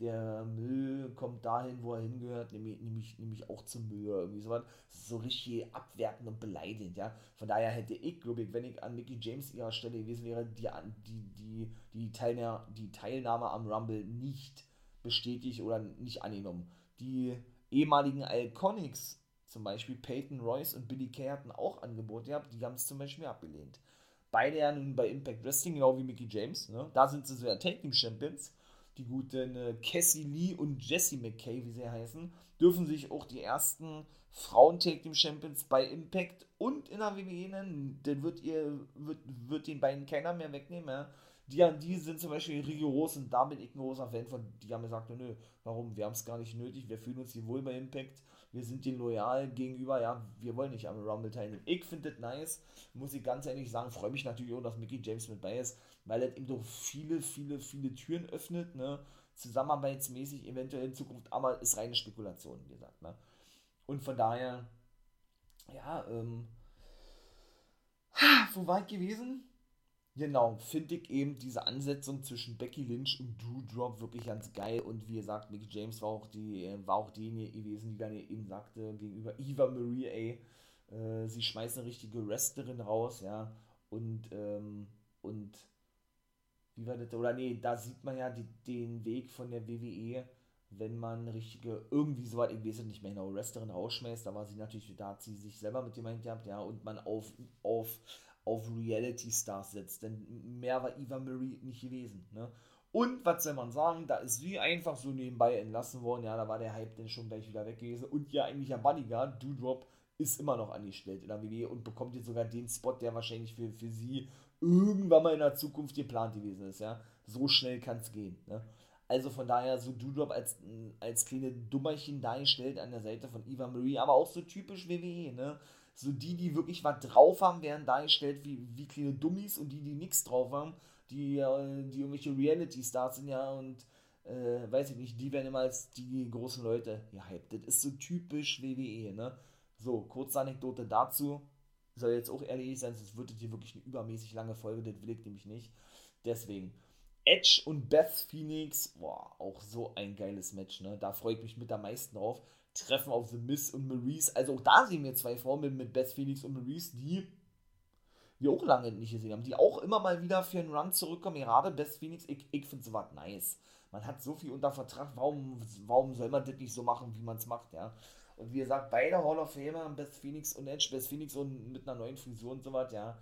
der Müll kommt dahin, wo er hingehört, nämlich auch zum Müll oder irgendwie sowas. Das ist so richtig abwertend und beleidigend, ja. Von daher hätte ich, glaube ich, wenn ich an Mickie James ihrer Stelle gewesen wäre, die Teilnahme am Rumble nicht bestätigt oder nicht angenommen. Die ehemaligen Iconics, zum Beispiel Peyton Royce und Billy Kay, hatten auch Angebote gehabt, die haben es zum Beispiel abgelehnt. Beide ja nun bei Impact Wrestling, genau wie Mickie James, ne? Da sind sie so ja Tag Team Champions. Die guten Cassie Lee und Jessie McKay, wie sie heißen, dürfen sich auch die ersten Frauen Tag Team Champions bei Impact und in der WWE nennen. Dann wird den beiden keiner mehr wegnehmen, ja? Die sind zum Beispiel rigoros und damit ein großer Fan von, die haben gesagt, nö, warum, wir haben es gar nicht nötig, wir fühlen uns hier wohl bei Impact, wir sind denen loyal gegenüber, ja, wir wollen nicht am Rumble teilnehmen. Ich finde das nice, muss ich ganz ehrlich sagen, freue mich natürlich auch, dass Mickie James mit bei ist, weil das eben doch viele Türen öffnet, ne, zusammenarbeitsmäßig eventuell in Zukunft, aber ist reine Spekulation, wie gesagt, ne. Und von daher, ja, wo war ich gewesen? Genau, finde ich eben diese Ansetzung zwischen Becky Lynch und Doudrop wirklich ganz geil. Und wie gesagt, Mickie James war auch diejenige gewesen, die dann eben sagte, gegenüber Eva Marie, sie schmeißt eine richtige Wrestlerin raus, ja. Und wie war das? Oder nee, da sieht man ja den Weg von der WWE, wenn man eine richtige, irgendwie so weit, ich weiß nicht mehr genau, Wrestlerin rausschmeißt. Da war sie natürlich, da hat sie sich selber mit jemandem gehabt, ja, und man auf Reality-Stars setzt, denn mehr war Eva Marie nicht gewesen, ne? Und was soll man sagen, da ist sie einfach so nebenbei entlassen worden, ja, da war der Hype dann schon gleich wieder weg gewesen und ja, eigentlich der Bodyguard, Doudrop, ist immer noch angestellt in der WWE und bekommt jetzt sogar den Spot, der wahrscheinlich für sie irgendwann mal in der Zukunft geplant gewesen ist, ja, so schnell kann es gehen, ne? Also von daher, so Doudrop als kleine Dummerchen dargestellt an der Seite von Eva Marie, aber auch so typisch WWE, ne? So die wirklich was drauf haben, werden dargestellt wie kleine Dummies und die nichts drauf haben, die irgendwelche Reality-Stars sind, ja, und weiß ich nicht, die werden immer als die großen Leute gehypt. Das ist so typisch WWE, ne? So, kurze Anekdote dazu. Soll jetzt auch ehrlich sein, sonst wird das hier wirklich eine übermäßig lange Folge, das will ich nämlich nicht. Deswegen, Edge und Beth Phoenix, boah, auch so ein geiles Match, ne? Da freue ich mich mit am meisten drauf. Treffen auf The Miz und Maryse, also auch da sehen wir zwei Frauen mit Beth Phoenix und Maryse, die wir auch lange nicht gesehen haben, die auch immer mal wieder für einen Run zurückkommen, gerade Beth Phoenix, ich finde sowas nice, man hat so viel unter Vertrag, warum soll man das nicht so machen, wie man es macht, ja, und wie gesagt, beide Hall of Famer, Beth Phoenix und Edge, Beth Phoenix und mit einer neuen Frisur und sowas, ja,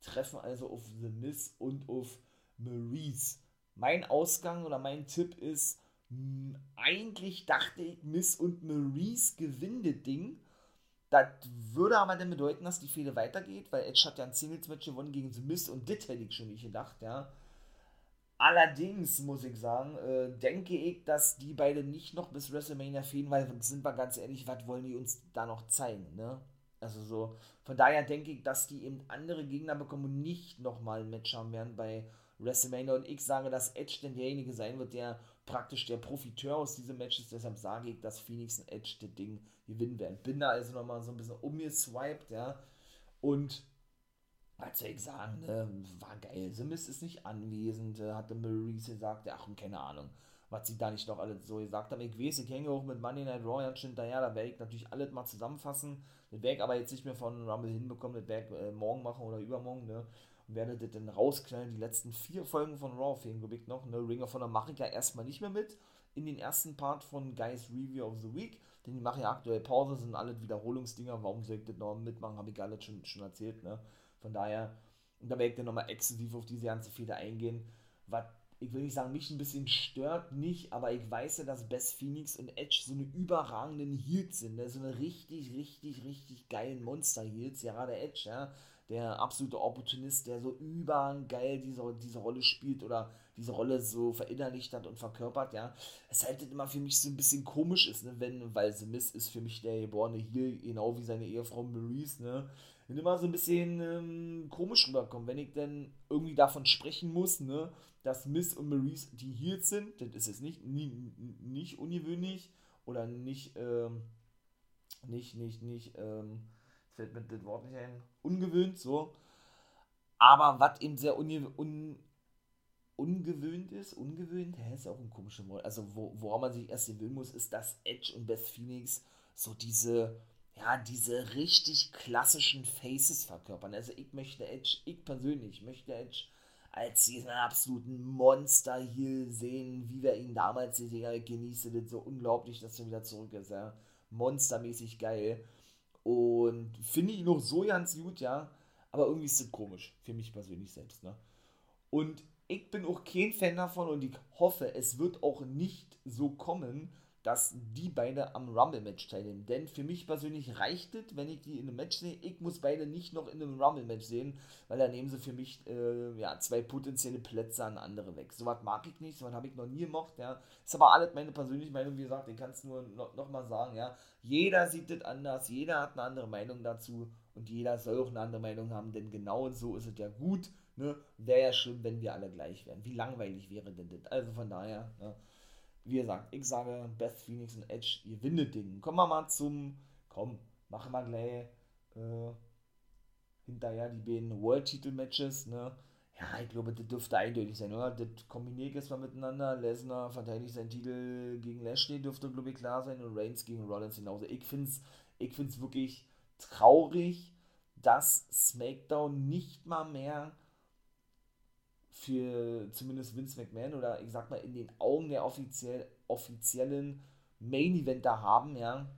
treffen also auf The Miz und auf Maryse. Mein Ausgang oder mein Tipp ist, eigentlich dachte ich, Miz und Maryse gewinnen das Ding. Das würde aber dann bedeuten, dass die Fehde weitergeht, weil Edge hat ja ein Singles-Match gewonnen gegen Miz und das hätte ich schon nicht gedacht, ja. Allerdings, muss ich sagen, denke ich, dass die beiden nicht noch bis WrestleMania fehlen, weil, sind wir ganz ehrlich, was wollen die uns da noch zeigen, ne? Also so, von daher denke ich, dass die eben andere Gegner bekommen und nicht nochmal ein Match haben werden bei WrestleMania und ich sage, dass Edge denn derjenige sein wird, der praktisch der Profiteur aus diesem Match ist, deshalb sage ich, dass Phoenix und Edge das Ding gewinnen werden. Bin da also nochmal so ein bisschen umgeswiped, ja, und was soll ich sagen, ne, war geil. The Miz ist nicht anwesend, hatte Maryse gesagt, ach und keine Ahnung, was sie da nicht noch alles so gesagt haben. Ich weiß, ich hänge auch mit Monday Night Raw ganz schön hinterher, da werde ich natürlich alles mal zusammenfassen, das werde ich aber jetzt nicht mehr von Rumble hinbekommen, das werde ich morgen machen oder übermorgen, ne, werdet ihr denn rausknallen, die letzten 4 Folgen von Raw fehlen, glaube ich, noch, ne, Ring of Honor mache ich ja erstmal nicht mehr mit, in den ersten Part von Guys Review of the Week, denn ich mache ja aktuell Pause, sind alle Wiederholungsdinger, warum soll ich das noch mitmachen, habe ich gerade schon erzählt, ne, von daher, und da werde ich dann nochmal exklusiv auf diese ganze Fehde eingehen, was, ich will nicht sagen, mich ein bisschen stört, nicht, aber ich weiß ja, dass Beth Phoenix und Edge so eine überragenden Heels sind, ne, so eine richtig geilen Monster-Heels, ja, gerade Edge, ja, der absolute Opportunist, der so übergeil diese Rolle spielt oder diese Rolle so verinnerlicht hat und verkörpert, ja. Es halt immer für mich so ein bisschen komisch ist, ne, wenn, weil The Miz ist für mich der geborene Heel, genau wie seine Ehefrau Maryse, ne, wenn immer so ein bisschen komisch rüberkommt, wenn ich dann irgendwie davon sprechen muss, ne, dass Miz und Maryse die Heels sind, das ist jetzt nicht ungewöhnlich oder nicht fällt mir das Wort nicht ein, ungewöhnt, so, aber was eben sehr ungewöhnt ist, ist auch ein komisches Wort, also woran man sich erst gewöhnen muss, ist, dass Edge und Beth Phoenix so diese richtig klassischen Faces verkörpern, also ich persönlich möchte Edge als diesen absoluten Monster hier sehen, wie wir ihn damals gesehen haben, genieße das so unglaublich, dass er wieder zurück ist, ja, monstermäßig geil. Und finde ihn noch so ganz gut, ja. Aber irgendwie ist das komisch. Für mich persönlich selbst, ne. Und ich bin auch kein Fan davon und ich hoffe, es wird auch nicht so kommen, dass die beide am Rumble-Match teilnehmen. Denn für mich persönlich reicht es, wenn ich die in einem Match sehe. Ich muss beide nicht noch in einem Rumble-Match sehen, weil dann nehmen sie für mich zwei potenzielle Plätze an andere weg. So was mag ich nicht, so was habe ich noch nie gemacht. Ja. Ist aber alles meine persönliche Meinung, wie gesagt, ich kann es nur nochmal sagen. Ja. Jeder sieht das anders, jeder hat eine andere Meinung dazu und jeder soll auch eine andere Meinung haben, denn genau so ist es ja gut. Ne? Wäre ja schlimm, wenn wir alle gleich wären. Wie langweilig wäre denn das? Also von daher... Ja. Wie gesagt, ich sage, Beth Phoenix und Edge, ihr windet den. Machen wir gleich hinterher die beiden World-Titel-Matches, ne? Ja, ich glaube, das dürfte eindeutig sein, oder? Das kombiniert jetzt mal miteinander. Lesnar verteidigt seinen Titel gegen Lashley, dürfte, glaube ich, klar sein. Und Reigns gegen Rollins genauso. Ich find's wirklich traurig, dass SmackDown nicht mal mehr für zumindest Vince McMahon oder ich sag mal in den Augen der offiziellen Main-Eventer haben, ja,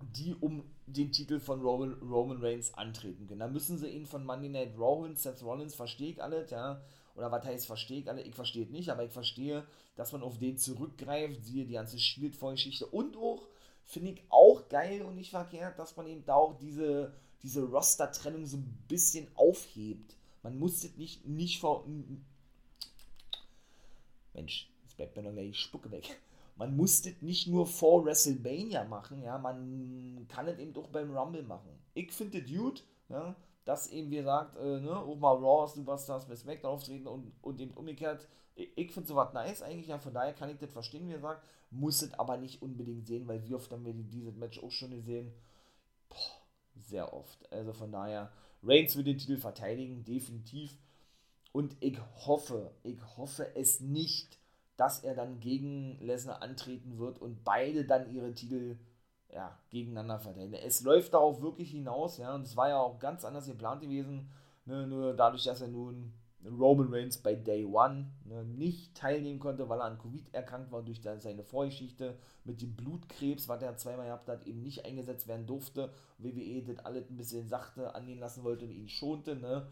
die um den Titel von Roman Reigns antreten können. Da müssen sie ihn von Monday Night Raw hin, Seth Rollins, verstehe ich alles, ja, oder was heißt verstehe ich alles, ich verstehe es nicht, aber ich verstehe, dass man auf den zurückgreift, siehe die ganze Shield-Vorgeschichte und auch, finde ich auch geil und nicht verkehrt, dass man eben da auch diese Roster-Trennung so ein bisschen aufhebt. Man muss das nicht vor... Mensch, jetzt bleibt mir noch gleich die Spucke weg. Man muss das nicht nur vor WrestleMania machen, ja, man kann das eben auch beim Rumble machen. Ich finde das gut, ja, dass eben, wie gesagt, auch mal Raw, Superstars, bei SmackDown auftreten und eben umgekehrt. Ich finde sowas nice eigentlich, ja, von daher kann ich das verstehen, wie gesagt, muss das aber nicht unbedingt sehen, weil wie oft haben wir dieses Match auch schon gesehen? Sehr oft. Also von daher... Reigns wird den Titel verteidigen, definitiv. Und ich hoffe es nicht, dass er dann gegen Lesnar antreten wird und beide dann ihre Titel ja, gegeneinander verteidigen. Es läuft darauf wirklich hinaus, ja, und es war ja auch ganz anders geplant gewesen, ne, nur dadurch, dass er nun Roman Reigns bei Day One nicht teilnehmen konnte, weil er an Covid erkrankt war und durch seine Vorgeschichte mit dem Blutkrebs, was er zweimal gehabt hat, eben nicht eingesetzt werden durfte. WWE das alles ein bisschen sachte angehen lassen wollte und ihn schonte. Ne?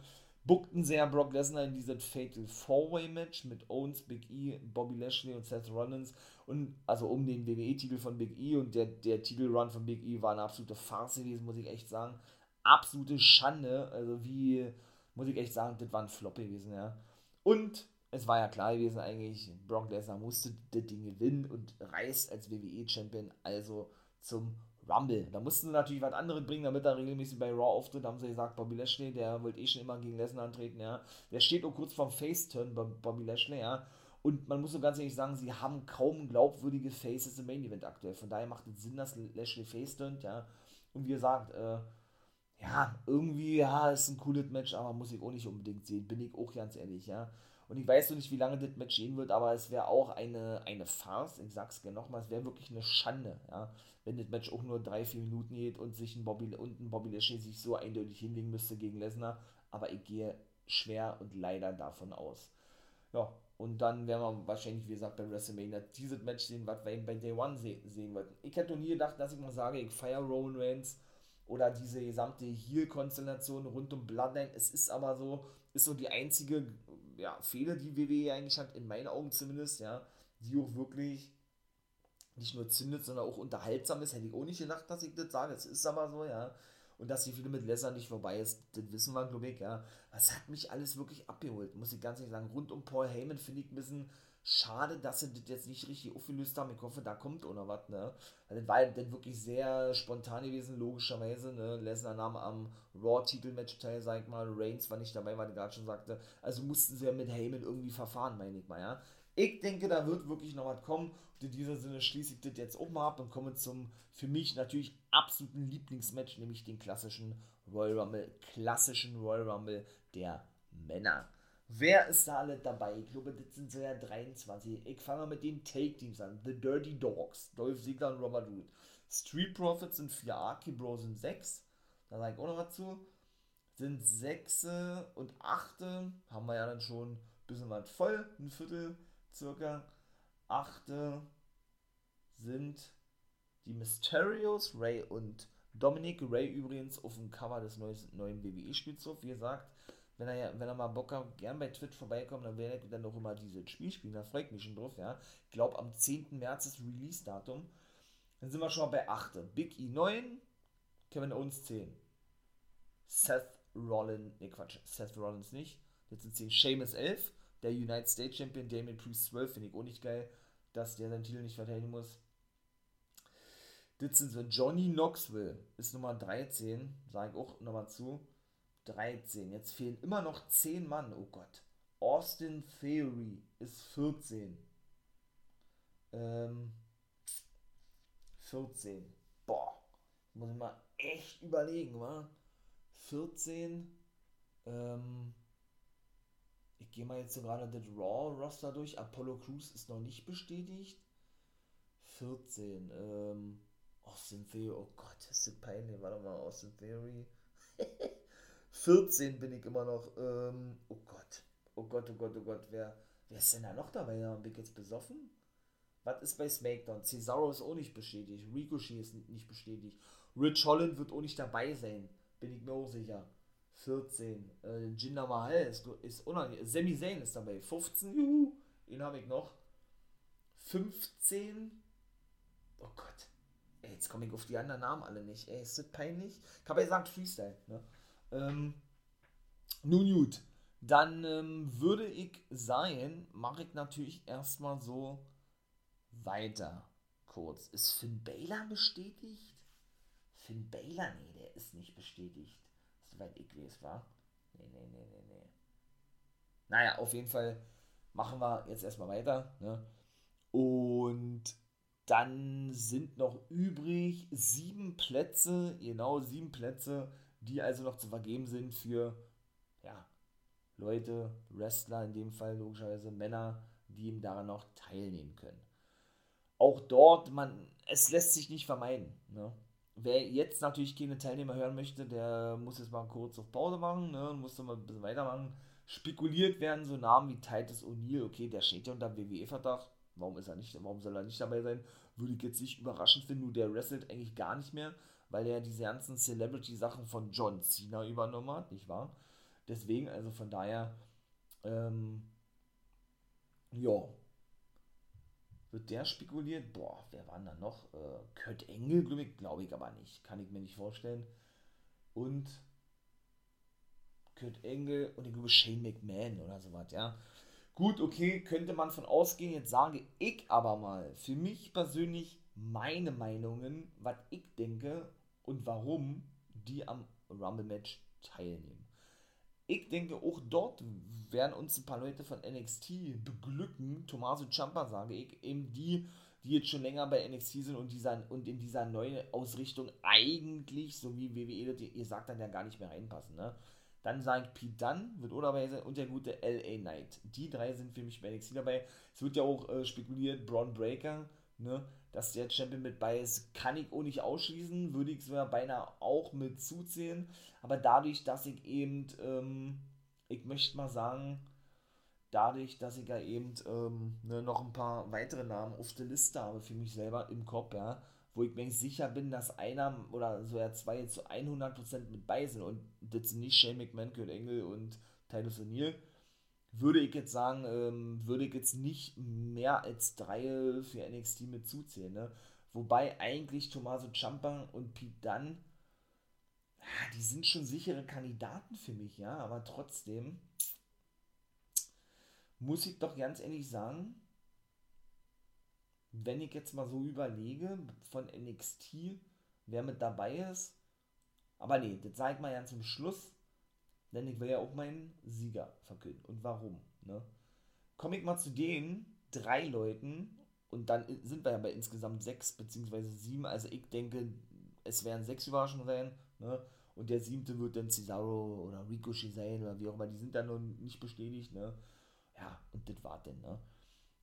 Bookten sie ja Brock Lesnar in dieses Fatal 4-Way Match mit Owens, Big E, Bobby Lashley und Seth Rollins. Und also um den WWE-Titel von Big E und der Titelrun von Big E war eine absolute Farce gewesen, muss ich echt sagen. Absolute Schande, also wie... Muss ich echt sagen, das war ein Flop gewesen, ja. Und es war ja klar gewesen eigentlich, Brock Lesnar musste das Ding gewinnen und reist als WWE-Champion also zum Rumble. Da mussten sie natürlich was anderes bringen, damit er regelmäßig bei Raw auftritt. Da haben sie gesagt, Bobby Lashley, der wollte eh schon immer gegen Lesnar antreten, ja. Der steht nur kurz vorm Face-Turn, Bobby Lashley, ja. Und man muss so ganz ehrlich sagen, sie haben kaum glaubwürdige Faces im Main-Event aktuell. Von daher macht es Sinn, dass Lashley face-turnt, ja. Und wie gesagt, ist ein cooles Match, aber muss ich auch nicht unbedingt sehen, bin ich auch ganz ehrlich, ja. Und ich weiß noch nicht, wie lange das Match gehen wird, aber es wäre auch eine Farce, ich sag's gerne nochmal, es wäre wirklich eine Schande, ja, wenn das Match auch nur 3-4 Minuten geht und sich ein Bobby Lashley sich so eindeutig hinlegen müsste gegen Lesnar, aber ich gehe schwer und leider davon aus. Ja, und dann werden wir wahrscheinlich, wie gesagt, bei WrestleMania dieses Match sehen, was wir eben bei Day One sehen wollten. Ich hätte noch nie gedacht, dass ich mal sage, ich feiere Roman Reigns, oder diese gesamte Heel-Konstellation rund um Bloodline, es ist aber so, ist so die einzige Fehler, die WWE eigentlich hat, in meinen Augen zumindest, ja, die auch wirklich nicht nur zündet, sondern auch unterhaltsam ist, hätte ich auch nicht gedacht, dass ich das sage, es ist aber so, ja, und dass die Fehler mit Lesnar nicht vorbei ist, das wissen wir, glaube ich, ja, das hat mich alles wirklich abgeholt, muss ich ganz ehrlich sagen, rund um Paul Heyman finde ich ein bisschen schade, dass sie das jetzt nicht richtig aufgelöst haben. Ich hoffe, da kommt oder was, ne? Weil das war dann wirklich sehr spontan gewesen, logischerweise, ne? Lesnar nahm am Raw-Titel-Match teil, sag ich mal. Reigns war nicht dabei, weil ich gerade schon sagte. Also mussten sie ja mit Heyman irgendwie verfahren, meine ich mal, ja? Ich denke, da wird wirklich noch was kommen. Und in diesem Sinne schließe ich das jetzt auch mal ab und komme zum für mich natürlich absoluten Lieblingsmatch, nämlich den klassischen Royal Rumble der Männer. Wer ist da alle dabei? Ich glaube, das sind so ja 23. Ich fange mal mit den Take-Teams an. The Dirty Dogs, Dolph Ziggler und Robert Roode. Street Profits sind 4, Archibros sind 6. Da sage ich auch noch was zu. Sind 6 und 8. Haben wir ja dann schon ein bisschen was voll. Ein Viertel circa. 8 sind die Mysterios, Ray und Dominic. Ray übrigens auf dem Cover des neuen WWE-Spiels, wie gesagt. Wenn er mal Bock hat, gern bei Twitch vorbeikommen, dann werde ich dann auch immer dieses Spiel spielen, da freut mich schon drauf, ja. Ich glaube, am 10. März ist Release-Datum. Dann sind wir schon mal bei 8. Big E 9, Kevin Owens 10. Seth Rollins nicht. Jetzt sind 10. Sheamus 11, der United States Champion, Damien Priest 12, finde ich auch nicht geil, dass der seinen Titel nicht verteidigen muss. Das sind so Johnny Knoxville, ist Nummer 13, sage ich auch nochmal zu. 13, jetzt fehlen immer noch 10 Mann, oh Gott. Austin Theory ist 14. 14. Boah, muss ich mal echt überlegen, wa? 14. Ich gehe mal jetzt so gerade das Raw-Roster durch. Apollo Crews ist noch nicht bestätigt. 14. Austin Theory, oh Gott, das ist so peinlich. Warte mal, Austin Theory. 14 bin ich immer noch. Oh Gott, oh Gott, oh Gott, oh Gott. Wer ist denn da noch dabei? Bin ich jetzt besoffen? Was ist bei SmackDown? Cesaro ist auch nicht bestätigt. Ricochet ist nicht bestätigt. Rich Holland wird auch nicht dabei sein. Bin ich mir auch sicher. 14. Jinder Mahal ist unangenehm. Sami Zayn ist dabei. 15. Juhu. Den habe ich noch. 15. Oh Gott. Ey, jetzt komme ich auf die anderen Namen alle nicht. Ey, ist das peinlich? Ich habe ja gesagt Freestyle, ne? Nun gut, dann würde ich sagen, mache ich natürlich erstmal so weiter kurz. Ist Finn Balor bestätigt? Finn Balor, nee, der ist nicht bestätigt. Soweit ich weiß, war. Nee. Naja, auf jeden Fall machen wir jetzt erstmal weiter, ne? Und dann sind noch übrig 7 Plätze, genau 7 Plätze, die also noch zu vergeben sind für, ja, Leute, Wrestler in dem Fall, logischerweise Männer, die eben daran noch teilnehmen können. Auch dort, es lässt sich nicht vermeiden, ne? Wer jetzt natürlich keine Teilnehmer hören möchte, der muss jetzt mal kurz auf Pause machen, ne? Und muss dann mal ein bisschen weitermachen. Spekuliert werden so Namen wie Titus O'Neil, okay, der steht ja unter WWE-Vertrag, warum soll er nicht dabei sein? Würde ich jetzt nicht überraschend finden, nur der wrestelt eigentlich gar nicht mehr, weil er diese ganzen Celebrity-Sachen von John Cena übernommen hat, nicht wahr? Deswegen, also von daher, ja, wird der spekuliert? Boah, wer war denn da noch? Kurt Engel, glaube ich aber nicht, kann ich mir nicht vorstellen. Und Kurt Engel und ich glaube Shane McMahon oder sowas, ja. Gut, okay, könnte man von ausgehen, jetzt sage ich aber mal, für mich persönlich meine Meinungen, was ich denke und warum die am Rumble-Match teilnehmen. Ich denke, auch dort werden uns ein paar Leute von NXT beglücken. Tommaso Ciampa, sage ich, eben die jetzt schon länger bei NXT sind und in dieser neuen Ausrichtung eigentlich, so wie WWE, ihr sagt dann ja gar nicht mehr reinpassen, ne? Dann sage ich Pete Dunne, wird auch dabei sein, und der gute LA Knight. Die 3 sind für mich bei NXT dabei. Es wird ja auch spekuliert, Braun Breaker, ne? Dass der Champion mit bei ist, kann ich auch nicht ausschließen, würde ich sogar beinahe auch mit zuzählen, aber dadurch, dass ich eben, noch ein paar weitere Namen auf der Liste habe für mich selber im Kopf, ja, wo ich mir sicher bin, dass einer oder sogar 2 zu 100% mit bei sind und das sind nicht Shane McMahon, Kurt Engel und Titus O'Neil, würde ich jetzt sagen, würde ich jetzt nicht mehr als 3 für NXT mit zuzählen, ne? Wobei eigentlich Tommaso Ciampa und Pete Dunne, die sind schon sichere Kandidaten für mich, ja, aber trotzdem muss ich doch ganz ehrlich sagen, wenn ich jetzt mal so überlege, von NXT, wer mit dabei ist, aber nee, das sage ich mal ganz zum Schluss, denn ich will ja auch meinen Sieger verkünden. Und warum, ne? Komme ich mal zu den 3 Leuten und dann sind wir ja bei insgesamt 6 bzw. 7. Also ich denke, es werden 6 Überraschungen sein, ne? Und der 7. wird dann Cesaro oder Ricochet sein oder wie auch immer. Die sind dann noch nicht bestätigt, ne? Ja, und das war denn, ne?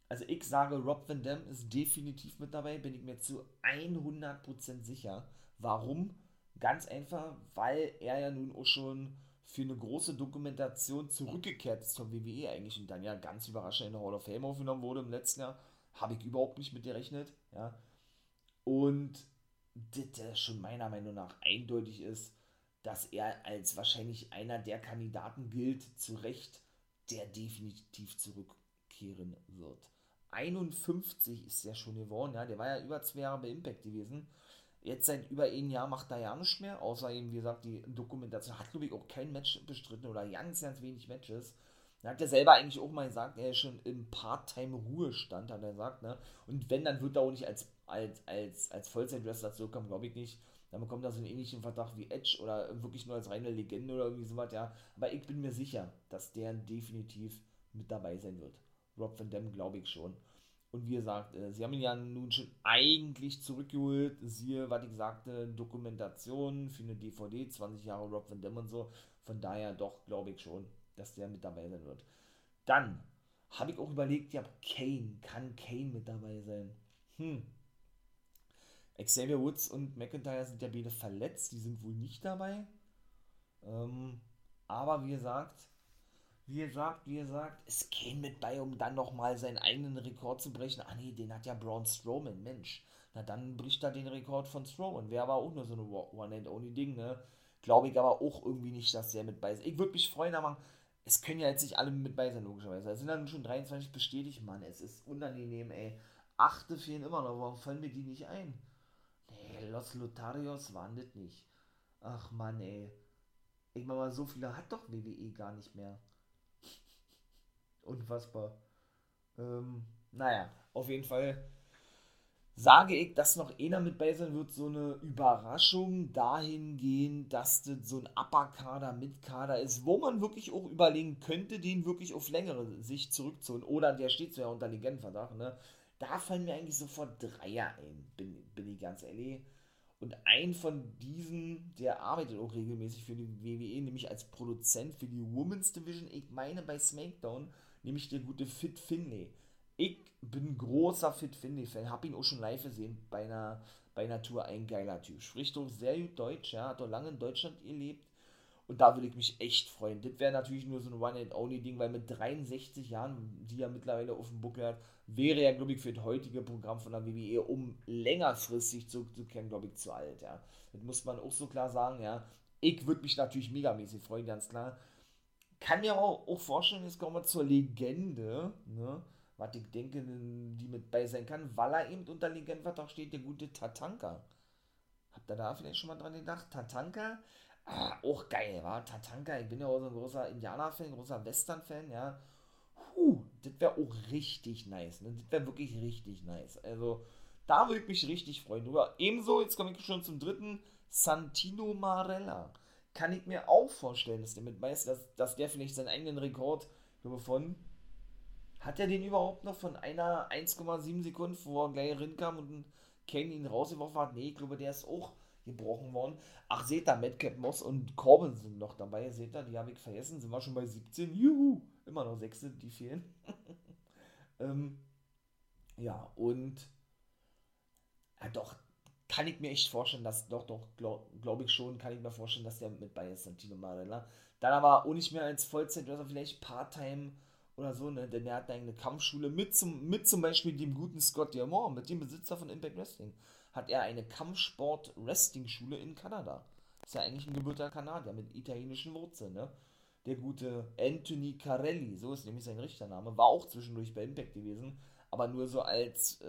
Also ich sage, Rob Van Dam ist definitiv mit dabei, bin ich mir zu 100% sicher. Warum? Ganz einfach, weil er ja nun auch schon für eine große Dokumentation zurückgekehrt ist vom WWE eigentlich und dann ja ganz überraschend in der Hall of Fame aufgenommen wurde im letzten Jahr, habe ich überhaupt nicht mit gerechnet, ja, und das schon meiner Meinung nach eindeutig ist, dass er als wahrscheinlich einer der Kandidaten gilt, zu Recht, der definitiv zurückkehren wird. 51 ist er schon geworden, ja, der war ja über 2 Jahre bei Impact gewesen. Jetzt seit über 1 Jahr macht er ja nichts mehr, außer eben, wie gesagt, die Dokumentation. Hat, glaube ich, auch kein Match bestritten oder ganz, ganz wenig Matches. Da hat er selber eigentlich auch mal gesagt, er ist schon im Part-Time-Ruhestand, hat er gesagt, ne? Und wenn, dann wird er auch nicht als Vollzeit-Wrestler zurückkommen, glaube ich nicht. Dann bekommt er so einen ähnlichen Vertrag wie Edge oder wirklich nur als reine Legende oder irgendwie sowas, ja. Aber ich bin mir sicher, dass der definitiv mit dabei sein wird. Rob Van Dam, glaube ich schon. Und wie gesagt, sie haben ihn ja nun schon eigentlich zurückgeholt. Siehe, was ich sagte, Dokumentation für eine DVD, 20 Jahre Rob Van Dam und so. Von daher doch, glaube ich schon, dass der mit dabei sein wird. Dann habe ich auch überlegt, ja, Kane, kann Kane mit dabei sein? Xavier Woods und McIntyre sind ja beide verletzt, die sind wohl nicht dabei. Aber wie gesagt, ist Kane mit bei, um dann nochmal seinen eigenen Rekord zu brechen. Ah nee, den hat ja Braun Strowman, Mensch. Na dann bricht er den Rekord von Strowman. Wäre aber auch nur so eine One-Night-Only-Ding, ne? Glaube ich aber auch irgendwie nicht, dass der mit bei ist. Ich würde mich freuen, aber es können ja jetzt nicht alle mit bei sein, logischerweise. Es sind dann schon 23 bestätigt, Mann. Es ist unangenehm, ey. 8 fehlen immer noch, warum fallen mir die nicht ein? Nee, Los Lotharios waren das nicht. Ach Mann, ey. Ich meine mal, so viele hat doch WWE gar nicht mehr. Unfassbar. Naja, auf jeden Fall sage ich, dass noch einer mit bei sein wird, so eine Überraschung dahingehend, dass das so ein Upper-Kader, Mid-Kader ist, wo man wirklich auch überlegen könnte, den wirklich auf längere Sicht zurückzuholen. Oder der steht so ja unter Legendenverdacht, ne? Da fallen mir eigentlich sofort 3er ein, bin ich ganz ehrlich. Und ein von diesen, der arbeitet auch regelmäßig für die WWE, nämlich als Produzent für die Women's Division, ich meine bei SmackDown, nämlich der gute Fit Finlay. Ich bin großer Fit Finlay-Fan, hab ihn auch schon live gesehen bei einer Tour, ein geiler Typ. Spricht doch sehr gut Deutsch, ja, hat doch lange in Deutschland gelebt. Und da würde ich mich echt freuen. Das wäre natürlich nur so ein One-and-Only-Ding, weil mit 63 Jahren, die er mittlerweile auf dem Buckel hat, wäre er, glaube ich, für das heutige Programm von der WWE, um längerfristig zurückzukehren, glaube ich, zu alt, ja. Das muss man auch so klar sagen, ja. Ich würde mich natürlich megamäßig freuen, ganz klar. Kann mir auch vorstellen, jetzt kommen wir zur Legende, ne, was ich denke, die mit bei sein kann, weil er eben unter Legendenvertrag steht, der gute Tatanka. Habt ihr da vielleicht schon mal dran gedacht? Tatanka? Ah, auch geil, war Tatanka, ich bin ja auch so ein großer Indianer-Fan, großer Western-Fan, ja. Das wäre auch richtig nice, ne? Das wäre wirklich richtig nice. Also, da würde ich mich richtig freuen drüber. Ebenso, jetzt komme ich schon zum dritten, Santino Marella. Kann ich mir auch vorstellen, dass der mit weiß, dass der vielleicht seinen eigenen Rekord, hat er den überhaupt noch von einer 1,7 Sekunden, wo er gleich rinkam und Kane ihn rausgeworfen hat? Nee, ich glaube, der ist auch gebrochen worden. Ach, seht ihr, Madcap Moss und Corbin sind noch dabei. Seht ihr, die habe ich vergessen. Sind wir schon bei 17? Juhu! Immer noch 6, die fehlen. Ja, und ja, doch, kann ich mir echt vorstellen, dass glaube ich schon, kann ich mir vorstellen, dass der mit bei ist, Santino Marella. Dann aber auch nicht mehr als Vollzeit, also vielleicht Part-Time oder so, ne? Denn er hat eine Kampfschule mit zum Beispiel dem guten Scott D'Amore, mit dem Besitzer von Impact Wrestling. Hat er eine Kampfsport-Wrestling-Schule in Kanada. Ist ja eigentlich ein gebürtiger Kanadier mit italienischen Wurzeln, ne? Der gute Anthony Carelli, so ist nämlich sein Richtername, war auch zwischendurch bei Impact gewesen, aber nur so als,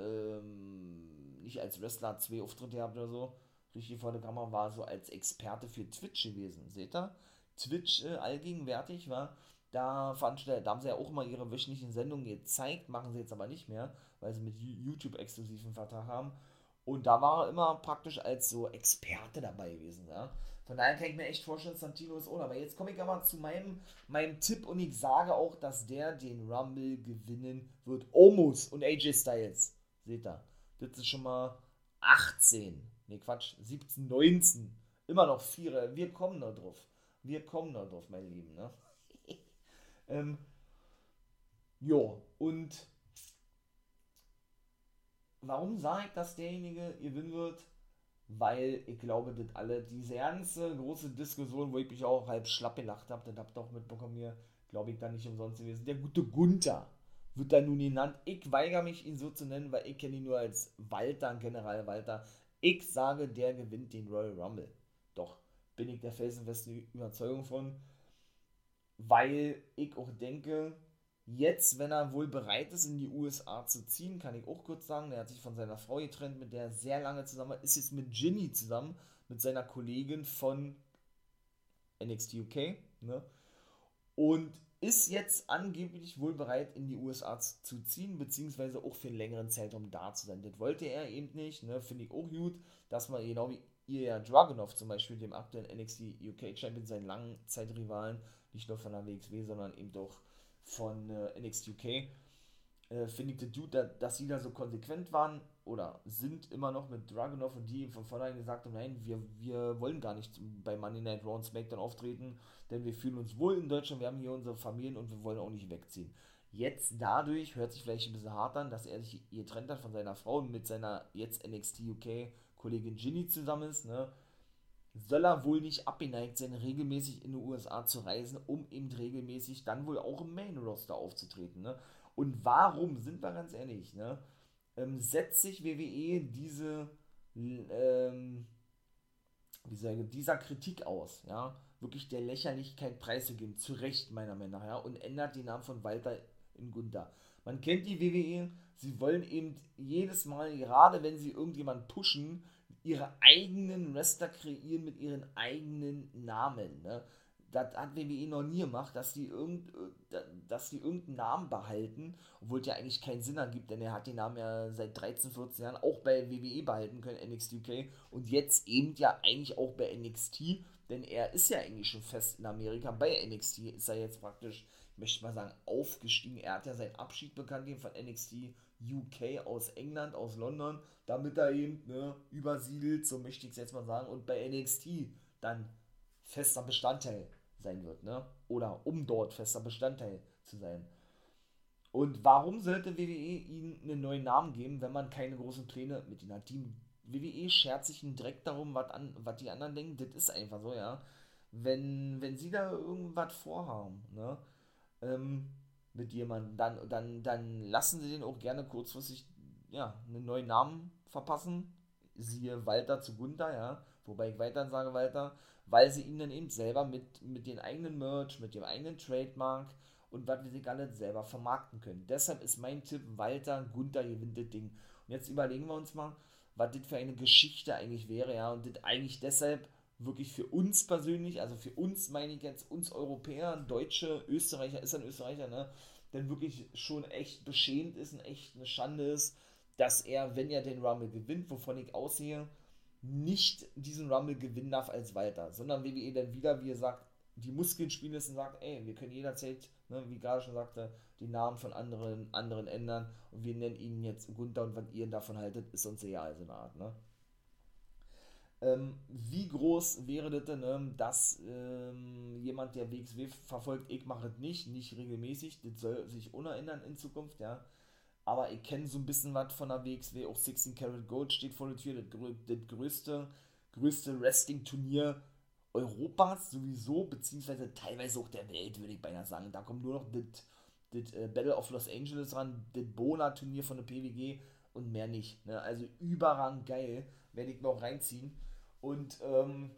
nicht als Wrestler, 2 Auftritte gehabt oder so, richtig vor der Kamera, war so als Experte für Twitch gewesen, seht ihr? Twitch allgegenwärtig war, da haben sie ja auch mal ihre wöchentlichen Sendungen gezeigt, machen sie jetzt aber nicht mehr, weil sie mit YouTube exklusiven Vertrag haben. Und da war er immer praktisch als so Experte dabei gewesen, ja. Von daher kann ich mir echt vorstellen, Santino ist ohne. Aber jetzt komme ich aber zu meinem Tipp und ich sage auch, dass der den Rumble gewinnen wird. Omos und AJ Styles. Seht ihr? Das ist schon mal 19. Immer noch 4. Wir kommen da drauf, mein Lieben, ne? Jo, und warum sage ich, dass derjenige gewinnen wird? Weil ich glaube, dass alle diese ganze große Diskussion, wo ich mich auch halb schlapp gelacht habe, das habt ihr auch mitbekommen hier, glaube ich, da nicht umsonst gewesen. Der gute Gunther wird da nun genannt. Ich weigere mich, ihn so zu nennen, weil ich kenne ihn nur als Walter, General Walter. Ich sage, der gewinnt den Royal Rumble. Doch, bin ich der felsenfesten Überzeugung von, weil ich auch denke, jetzt, wenn er wohl bereit ist, in die USA zu ziehen, kann ich auch kurz sagen, der hat sich von seiner Frau getrennt, mit der er sehr lange zusammen war, ist jetzt mit Ginny zusammen, mit seiner Kollegin von NXT UK, ne? Und ist jetzt angeblich wohl bereit, in die USA zu ziehen, beziehungsweise auch für einen längeren Zeitraum da zu sein. Das wollte er eben nicht, ne? Finde ich auch gut, dass man, genau wie Ilja Dragunov zum Beispiel, dem aktuellen NXT UK Champion, seinen langen Zeitrivalen, nicht nur von der WXW, sondern eben doch von NXT UK, finde ich das gut, dass sie da so konsequent waren oder sind immer noch mit Dragunov und die von vornherein gesagt haben, nein, wir wollen gar nicht bei Monday Night Raw und SmackDown auftreten, denn wir fühlen uns wohl in Deutschland, wir haben hier unsere Familien und wir wollen auch nicht wegziehen. Jetzt dadurch, hört sich vielleicht ein bisschen hart an, dass er sich getrennt hat von seiner Frau und mit seiner jetzt NXT UK Kollegin Ginny zusammen ist, ne? Soll er wohl nicht abgeneigt sein, regelmäßig in die USA zu reisen, um eben regelmäßig dann wohl auch im Main-Roster aufzutreten, ne? Und warum, sind wir ganz ehrlich, ne? Setzt sich WWE dieser Kritik aus, ja? Wirklich der Lächerlichkeit preiszugeben, zu Recht meiner Meinung nach, ja? Und ändert den Namen von Walter in Gunther. Man kennt die WWE, sie wollen eben jedes Mal, gerade wenn sie irgendjemanden pushen, ihre eigenen Wrestler kreieren mit ihren eigenen Namen, ne? Das hat WWE noch nie gemacht, dass die irgendeinen Namen behalten, obwohl es ja eigentlich keinen Sinn ergibt, denn er hat den Namen ja seit 13, 14 Jahren auch bei WWE behalten können, NXT UK, und jetzt eben ja eigentlich auch bei NXT, denn er ist ja eigentlich schon fest in Amerika, bei NXT ist er jetzt praktisch, ich möchte mal sagen, aufgestiegen, er hat ja seinen Abschied bekannt gegeben von NXT UK aus England, aus London, damit er eben, ne, übersiedelt, so möchte ich es jetzt mal sagen, und bei NXT dann fester Bestandteil sein wird, ne? Oder um dort fester Bestandteil zu sein. Und warum sollte WWE ihnen einen neuen Namen geben, wenn man keine großen Pläne mit ihnen hat? Die WWE schert sich einen Dreck darum, was die anderen denken, das ist einfach so, ja. Wenn sie da irgendwas vorhaben, ne? Mit jemandem, dann lassen sie den auch gerne kurzfristig, ja, einen neuen Namen verpassen, siehe Walter zu Gunther, ja, wobei ich weiterhin sage Walter, weil sie ihn dann eben selber mit den eigenen Merch, mit dem eigenen Trademark und was wir sie gar nicht selber vermarkten können. Deshalb ist mein Tipp, Walter Gunther gewinnt das Ding. Und jetzt überlegen wir uns mal, was das für eine Geschichte eigentlich wäre, ja, und das eigentlich deshalb wirklich für uns persönlich, also für uns meine ich jetzt, uns Europäer, Deutsche, Österreicher, ist ein Österreicher, ne, denn wirklich schon echt beschämend ist und echt eine Schande ist, dass er, wenn er den Rumble gewinnt, wovon ich aussehe, nicht diesen Rumble gewinnen darf als Walter, sondern WWE dann wieder, wie er sagt, die Muskeln spielen lässt und sagt, ey, wir können jederzeit, ne, wie gerade schon sagte, den Namen von anderen ändern und wir nennen ihn jetzt Gunther und was ihr davon haltet, ist uns ja also eine Art, ne. Wie groß wäre das denn, ne, dass jemand, der WXW verfolgt, ich mache das nicht regelmäßig, das soll sich unerändern in Zukunft, ja, aber ich kenne so ein bisschen was von der WXW, auch 16 Karat Gold steht vor der Tür, das größte Wrestling-Turnier Europas sowieso, beziehungsweise teilweise auch der Welt, würde ich beinahe sagen, da kommt nur noch das Battle of Los Angeles ran, das Bona-Turnier von der PWG und mehr nicht, ne? Also überrang geil, werde ich noch reinziehen. Und ja,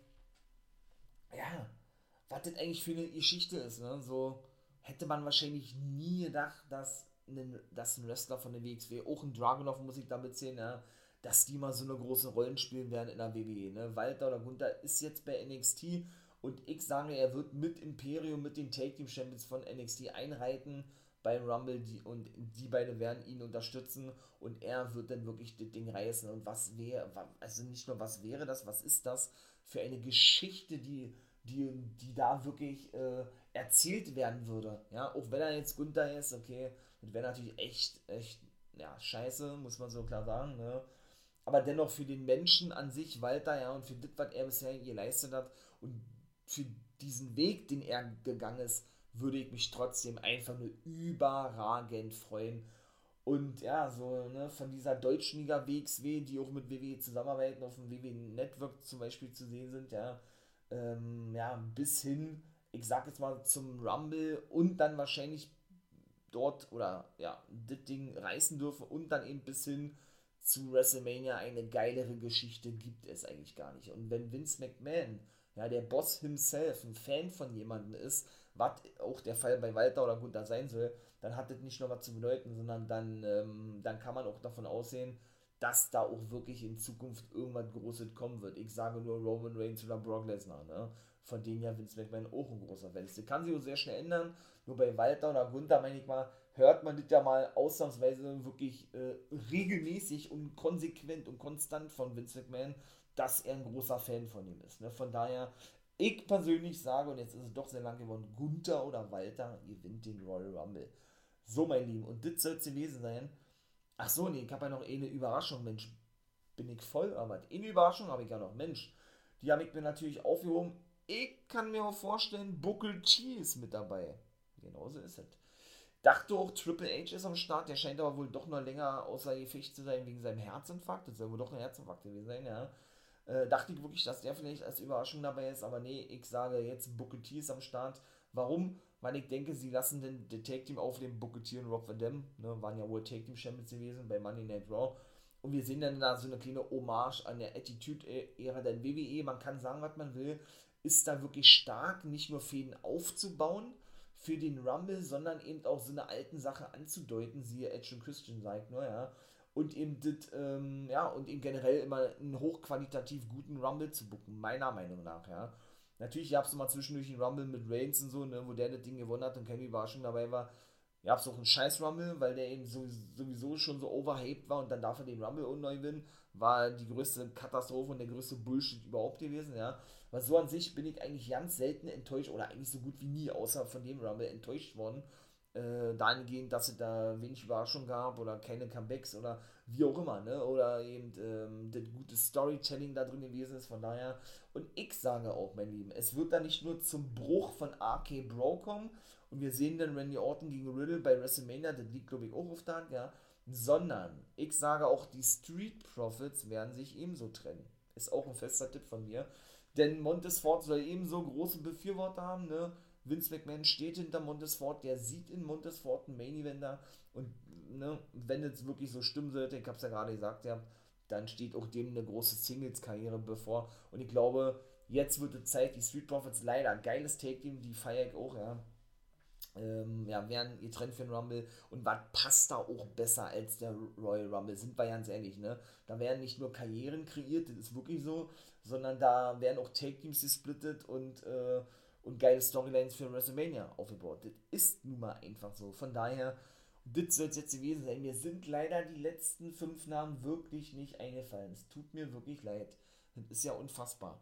was das eigentlich für eine Geschichte ist, ne? So hätte man wahrscheinlich nie gedacht, dass ein Wrestler von der WXW, auch ein Dragunov muss ich damit sehen, ja, dass die mal so eine große Rolle spielen werden in der WWE, ne? Walter oder Gunther ist jetzt bei NXT und ich sage, er wird mit Imperium, mit den Tag Team Champions von NXT einreiten beim Rumble, und die beiden werden ihn unterstützen und er wird dann wirklich das Ding reißen. Und was wäre, also nicht nur was wäre das, was ist das für eine Geschichte, die da wirklich erzählt werden würde, ja, auch wenn er jetzt Gunther ist, okay, das wäre natürlich echt, ja, scheiße, muss man so klar sagen, ne, aber dennoch für den Menschen an sich, Walter, ja, und für das, was er bisher geleistet hat und für diesen Weg, den er gegangen ist, würde ich mich trotzdem einfach nur überragend freuen. Und ja, so, ne, von dieser deutschen Liga WXW, die auch mit WWE zusammenarbeiten, auf dem WWE Network zum Beispiel zu sehen sind, ja, ja, bis hin, ich sag jetzt mal, zum Rumble und dann wahrscheinlich dort, oder ja, das Ding reißen dürfen und dann eben bis hin zu WrestleMania, eine geilere Geschichte gibt es eigentlich gar nicht. Und wenn Vince McMahon ja, der Boss himself ein Fan von jemandem ist, was auch der Fall bei Walter oder Gunther sein soll, dann hat das nicht nur was zu bedeuten, sondern dann kann man auch davon ausgehen, dass da auch wirklich in Zukunft irgendwas Großes kommen wird. Ich sage nur Roman Reigns oder Brock Lesnar, ne? Von denen ja Vince McMahon auch ein großer Fan ist. Das kann sich auch sehr schnell ändern, nur bei Walter oder Gunther, meine ich mal, hört man das ja mal ausnahmsweise wirklich regelmäßig und konsequent und konstant von Vince McMahon, dass er ein großer Fan von ihm ist. Ne? Von daher, ich persönlich sage, und jetzt ist es doch sehr lang geworden, Gunther oder Walter gewinnt den Royal Rumble. So, mein Lieben, und das soll es gewesen sein. Ach so, nee, ich habe ja noch eine Überraschung, Mensch, bin ich voll, aber eine Überraschung habe ich ja noch, Mensch, die habe ich mir natürlich aufgehoben. Ich kann mir auch vorstellen, Booker T ist mit dabei. Genauso ist es. Dachte auch, Triple H ist am Start, der scheint aber wohl doch noch länger außer Gefecht zu sein wegen seinem Herzinfarkt, das soll wohl doch ein Herzinfarkt gewesen sein, ja. Dachte ich wirklich, dass der vielleicht als Überraschung dabei ist, aber nee, ich sage jetzt, Booker T ist am Start. Warum? Weil ich denke, sie lassen den Tag-Team aufnehmen, Booker T und Rob Van Dam, ne, waren ja wohl Tag-Team-Champions gewesen bei Monday Night Raw. Und wir sehen dann da so eine kleine Hommage an der Attitude-Ära der WWE. Man kann sagen, was man will, ist da wirklich stark, nicht nur Fäden aufzubauen für den Rumble, sondern eben auch so eine alten Sache anzudeuten, siehe Edge und Christian, sagt nur, ja. Und eben das, ja, und eben generell immer einen hochqualitativ guten Rumble zu booken, meiner Meinung nach, ja. Natürlich gab es mal zwischendurch einen Rumble mit Reigns und so, ne, wo der das Ding gewonnen hat und keine Überraschung dabei war. Gab es auch einen scheiß Rumble, weil der eben sowieso schon so overhyped war und dann darf er den Rumble auch neu gewinnen. War die größte Katastrophe und der größte Bullshit überhaupt gewesen, ja. Aber so an sich bin ich eigentlich ganz selten enttäuscht oder eigentlich so gut wie nie außer von dem Rumble enttäuscht worden. Dahingehend, dass es da wenig Überraschung gab oder keine Comebacks oder wie auch immer, ne? Oder eben das gute Storytelling da drin gewesen ist, von daher. Und ich sage auch, mein Lieben, es wird da nicht nur zum Bruch von RK Bro kommen und wir sehen dann Randy Orton gegen Riddle bei WrestleMania, das liegt glaube ich auch auf der Hand, ja, sondern ich sage auch, die Street Profits werden sich ebenso trennen. Ist auch ein fester Tipp von mir, denn Montesfort soll ebenso große Befürworter haben, ne? Vince McMahon steht hinter Montesfort, der sieht in Montesfort einen Main-Eventer und ne, wenn es wirklich so stimmen sollte, ich habe es ja gerade gesagt, ja, dann steht auch dem eine große Singles-Karriere bevor und ich glaube, jetzt wird die Zeit, die Street Profits, leider ein geiles Tag-Team, die feiere ich auch, ja, ja, werden getrennt für den Rumble und was passt da auch besser als der Royal Rumble, sind wir ganz ehrlich, ne, da werden nicht nur Karrieren kreiert, das ist wirklich so, sondern da werden auch Tag-Teams gesplittet und geile Storylines für WrestleMania aufgebaut. Das ist nun mal einfach so. Von daher, das soll es jetzt gewesen sein. Mir sind leider die letzten 5 Namen wirklich nicht eingefallen. Es tut mir wirklich leid. Das ist ja unfassbar.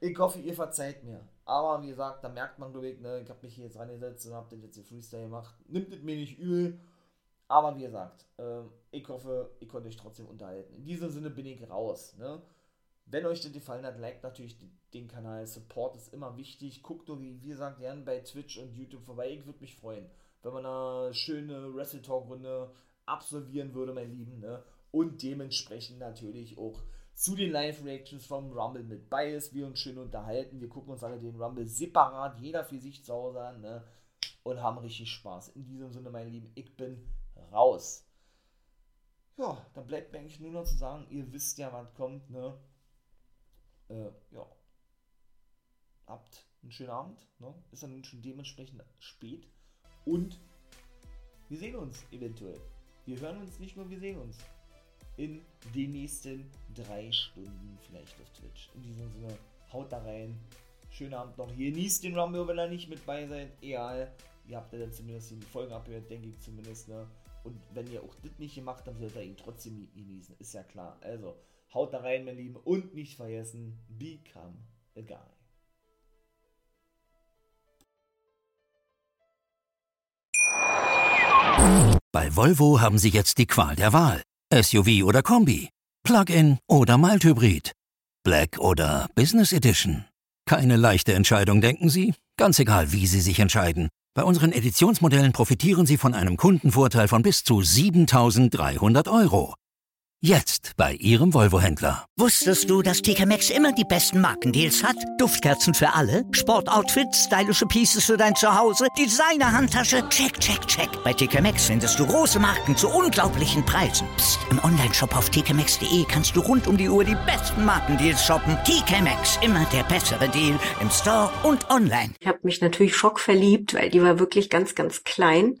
Ich hoffe, ihr verzeiht mir. Aber wie gesagt, da merkt man, glaube ich, ne, ich habe mich hier jetzt reingesetzt und habe das jetzt hier Freestyle gemacht. Nimmt es mir nicht übel. Aber wie gesagt, ich hoffe, ich konnte euch trotzdem unterhalten. In diesem Sinne bin ich raus, ne? Wenn euch das gefallen hat, liked natürlich den Kanal, Support ist immer wichtig, guckt nur, wie gesagt, gerne bei Twitch und YouTube vorbei, ich würde mich freuen, wenn man eine schöne Wrestle-Talk-Runde absolvieren würde, mein Lieben, ne? Und dementsprechend natürlich auch zu den Live-Reactions vom Rumble mit Bias, wir uns schön unterhalten, wir gucken uns alle den Rumble separat, jeder für sich zu Hause an, ne? Und haben richtig Spaß. In diesem Sinne, mein Lieben, ich bin raus. Ja, dann bleibt mir eigentlich nur noch zu sagen, ihr wisst ja, was kommt, ne? Ja, habt einen schönen Abend, ne? Ist dann schon dementsprechend spät und wir sehen uns eventuell. Wir hören uns nicht nur, wir sehen uns in den nächsten 3 Stunden vielleicht auf Twitch. In diesem Sinne, haut da rein, schönen Abend noch, genießt den Rumble, wenn ihr nicht mit bei seid, egal, ihr habt ja dann zumindest die Folgen abgehört, denke ich zumindest, ne? Und wenn ihr auch das nicht gemacht habt, solltet ihr ihn trotzdem genießen, ist ja klar, also haut da rein, meine Lieben, und nicht vergessen, become a guy. Bei Volvo haben Sie jetzt die Qual der Wahl. SUV oder Kombi, Plug-in oder Mild-Hybrid, Black oder Business Edition. Keine leichte Entscheidung, denken Sie? Ganz egal, wie Sie sich entscheiden. Bei unseren Editionsmodellen profitieren Sie von einem Kundenvorteil von bis zu 7.300 €. Jetzt bei Ihrem Volvo-Händler. Wusstest du, dass TK Maxx immer die besten Markendeals hat? Duftkerzen für alle, Sportoutfits, stylische Pieces für dein Zuhause, Designer-Handtasche, check, check, check. Bei TK Maxx findest du große Marken zu unglaublichen Preisen. Psst. Im Onlineshop auf tkmaxx.de kannst du rund um die Uhr die besten Markendeals shoppen. TK Maxx, immer der bessere Deal im Store und online. Ich habe mich natürlich schockverliebt, weil die war wirklich ganz, ganz klein.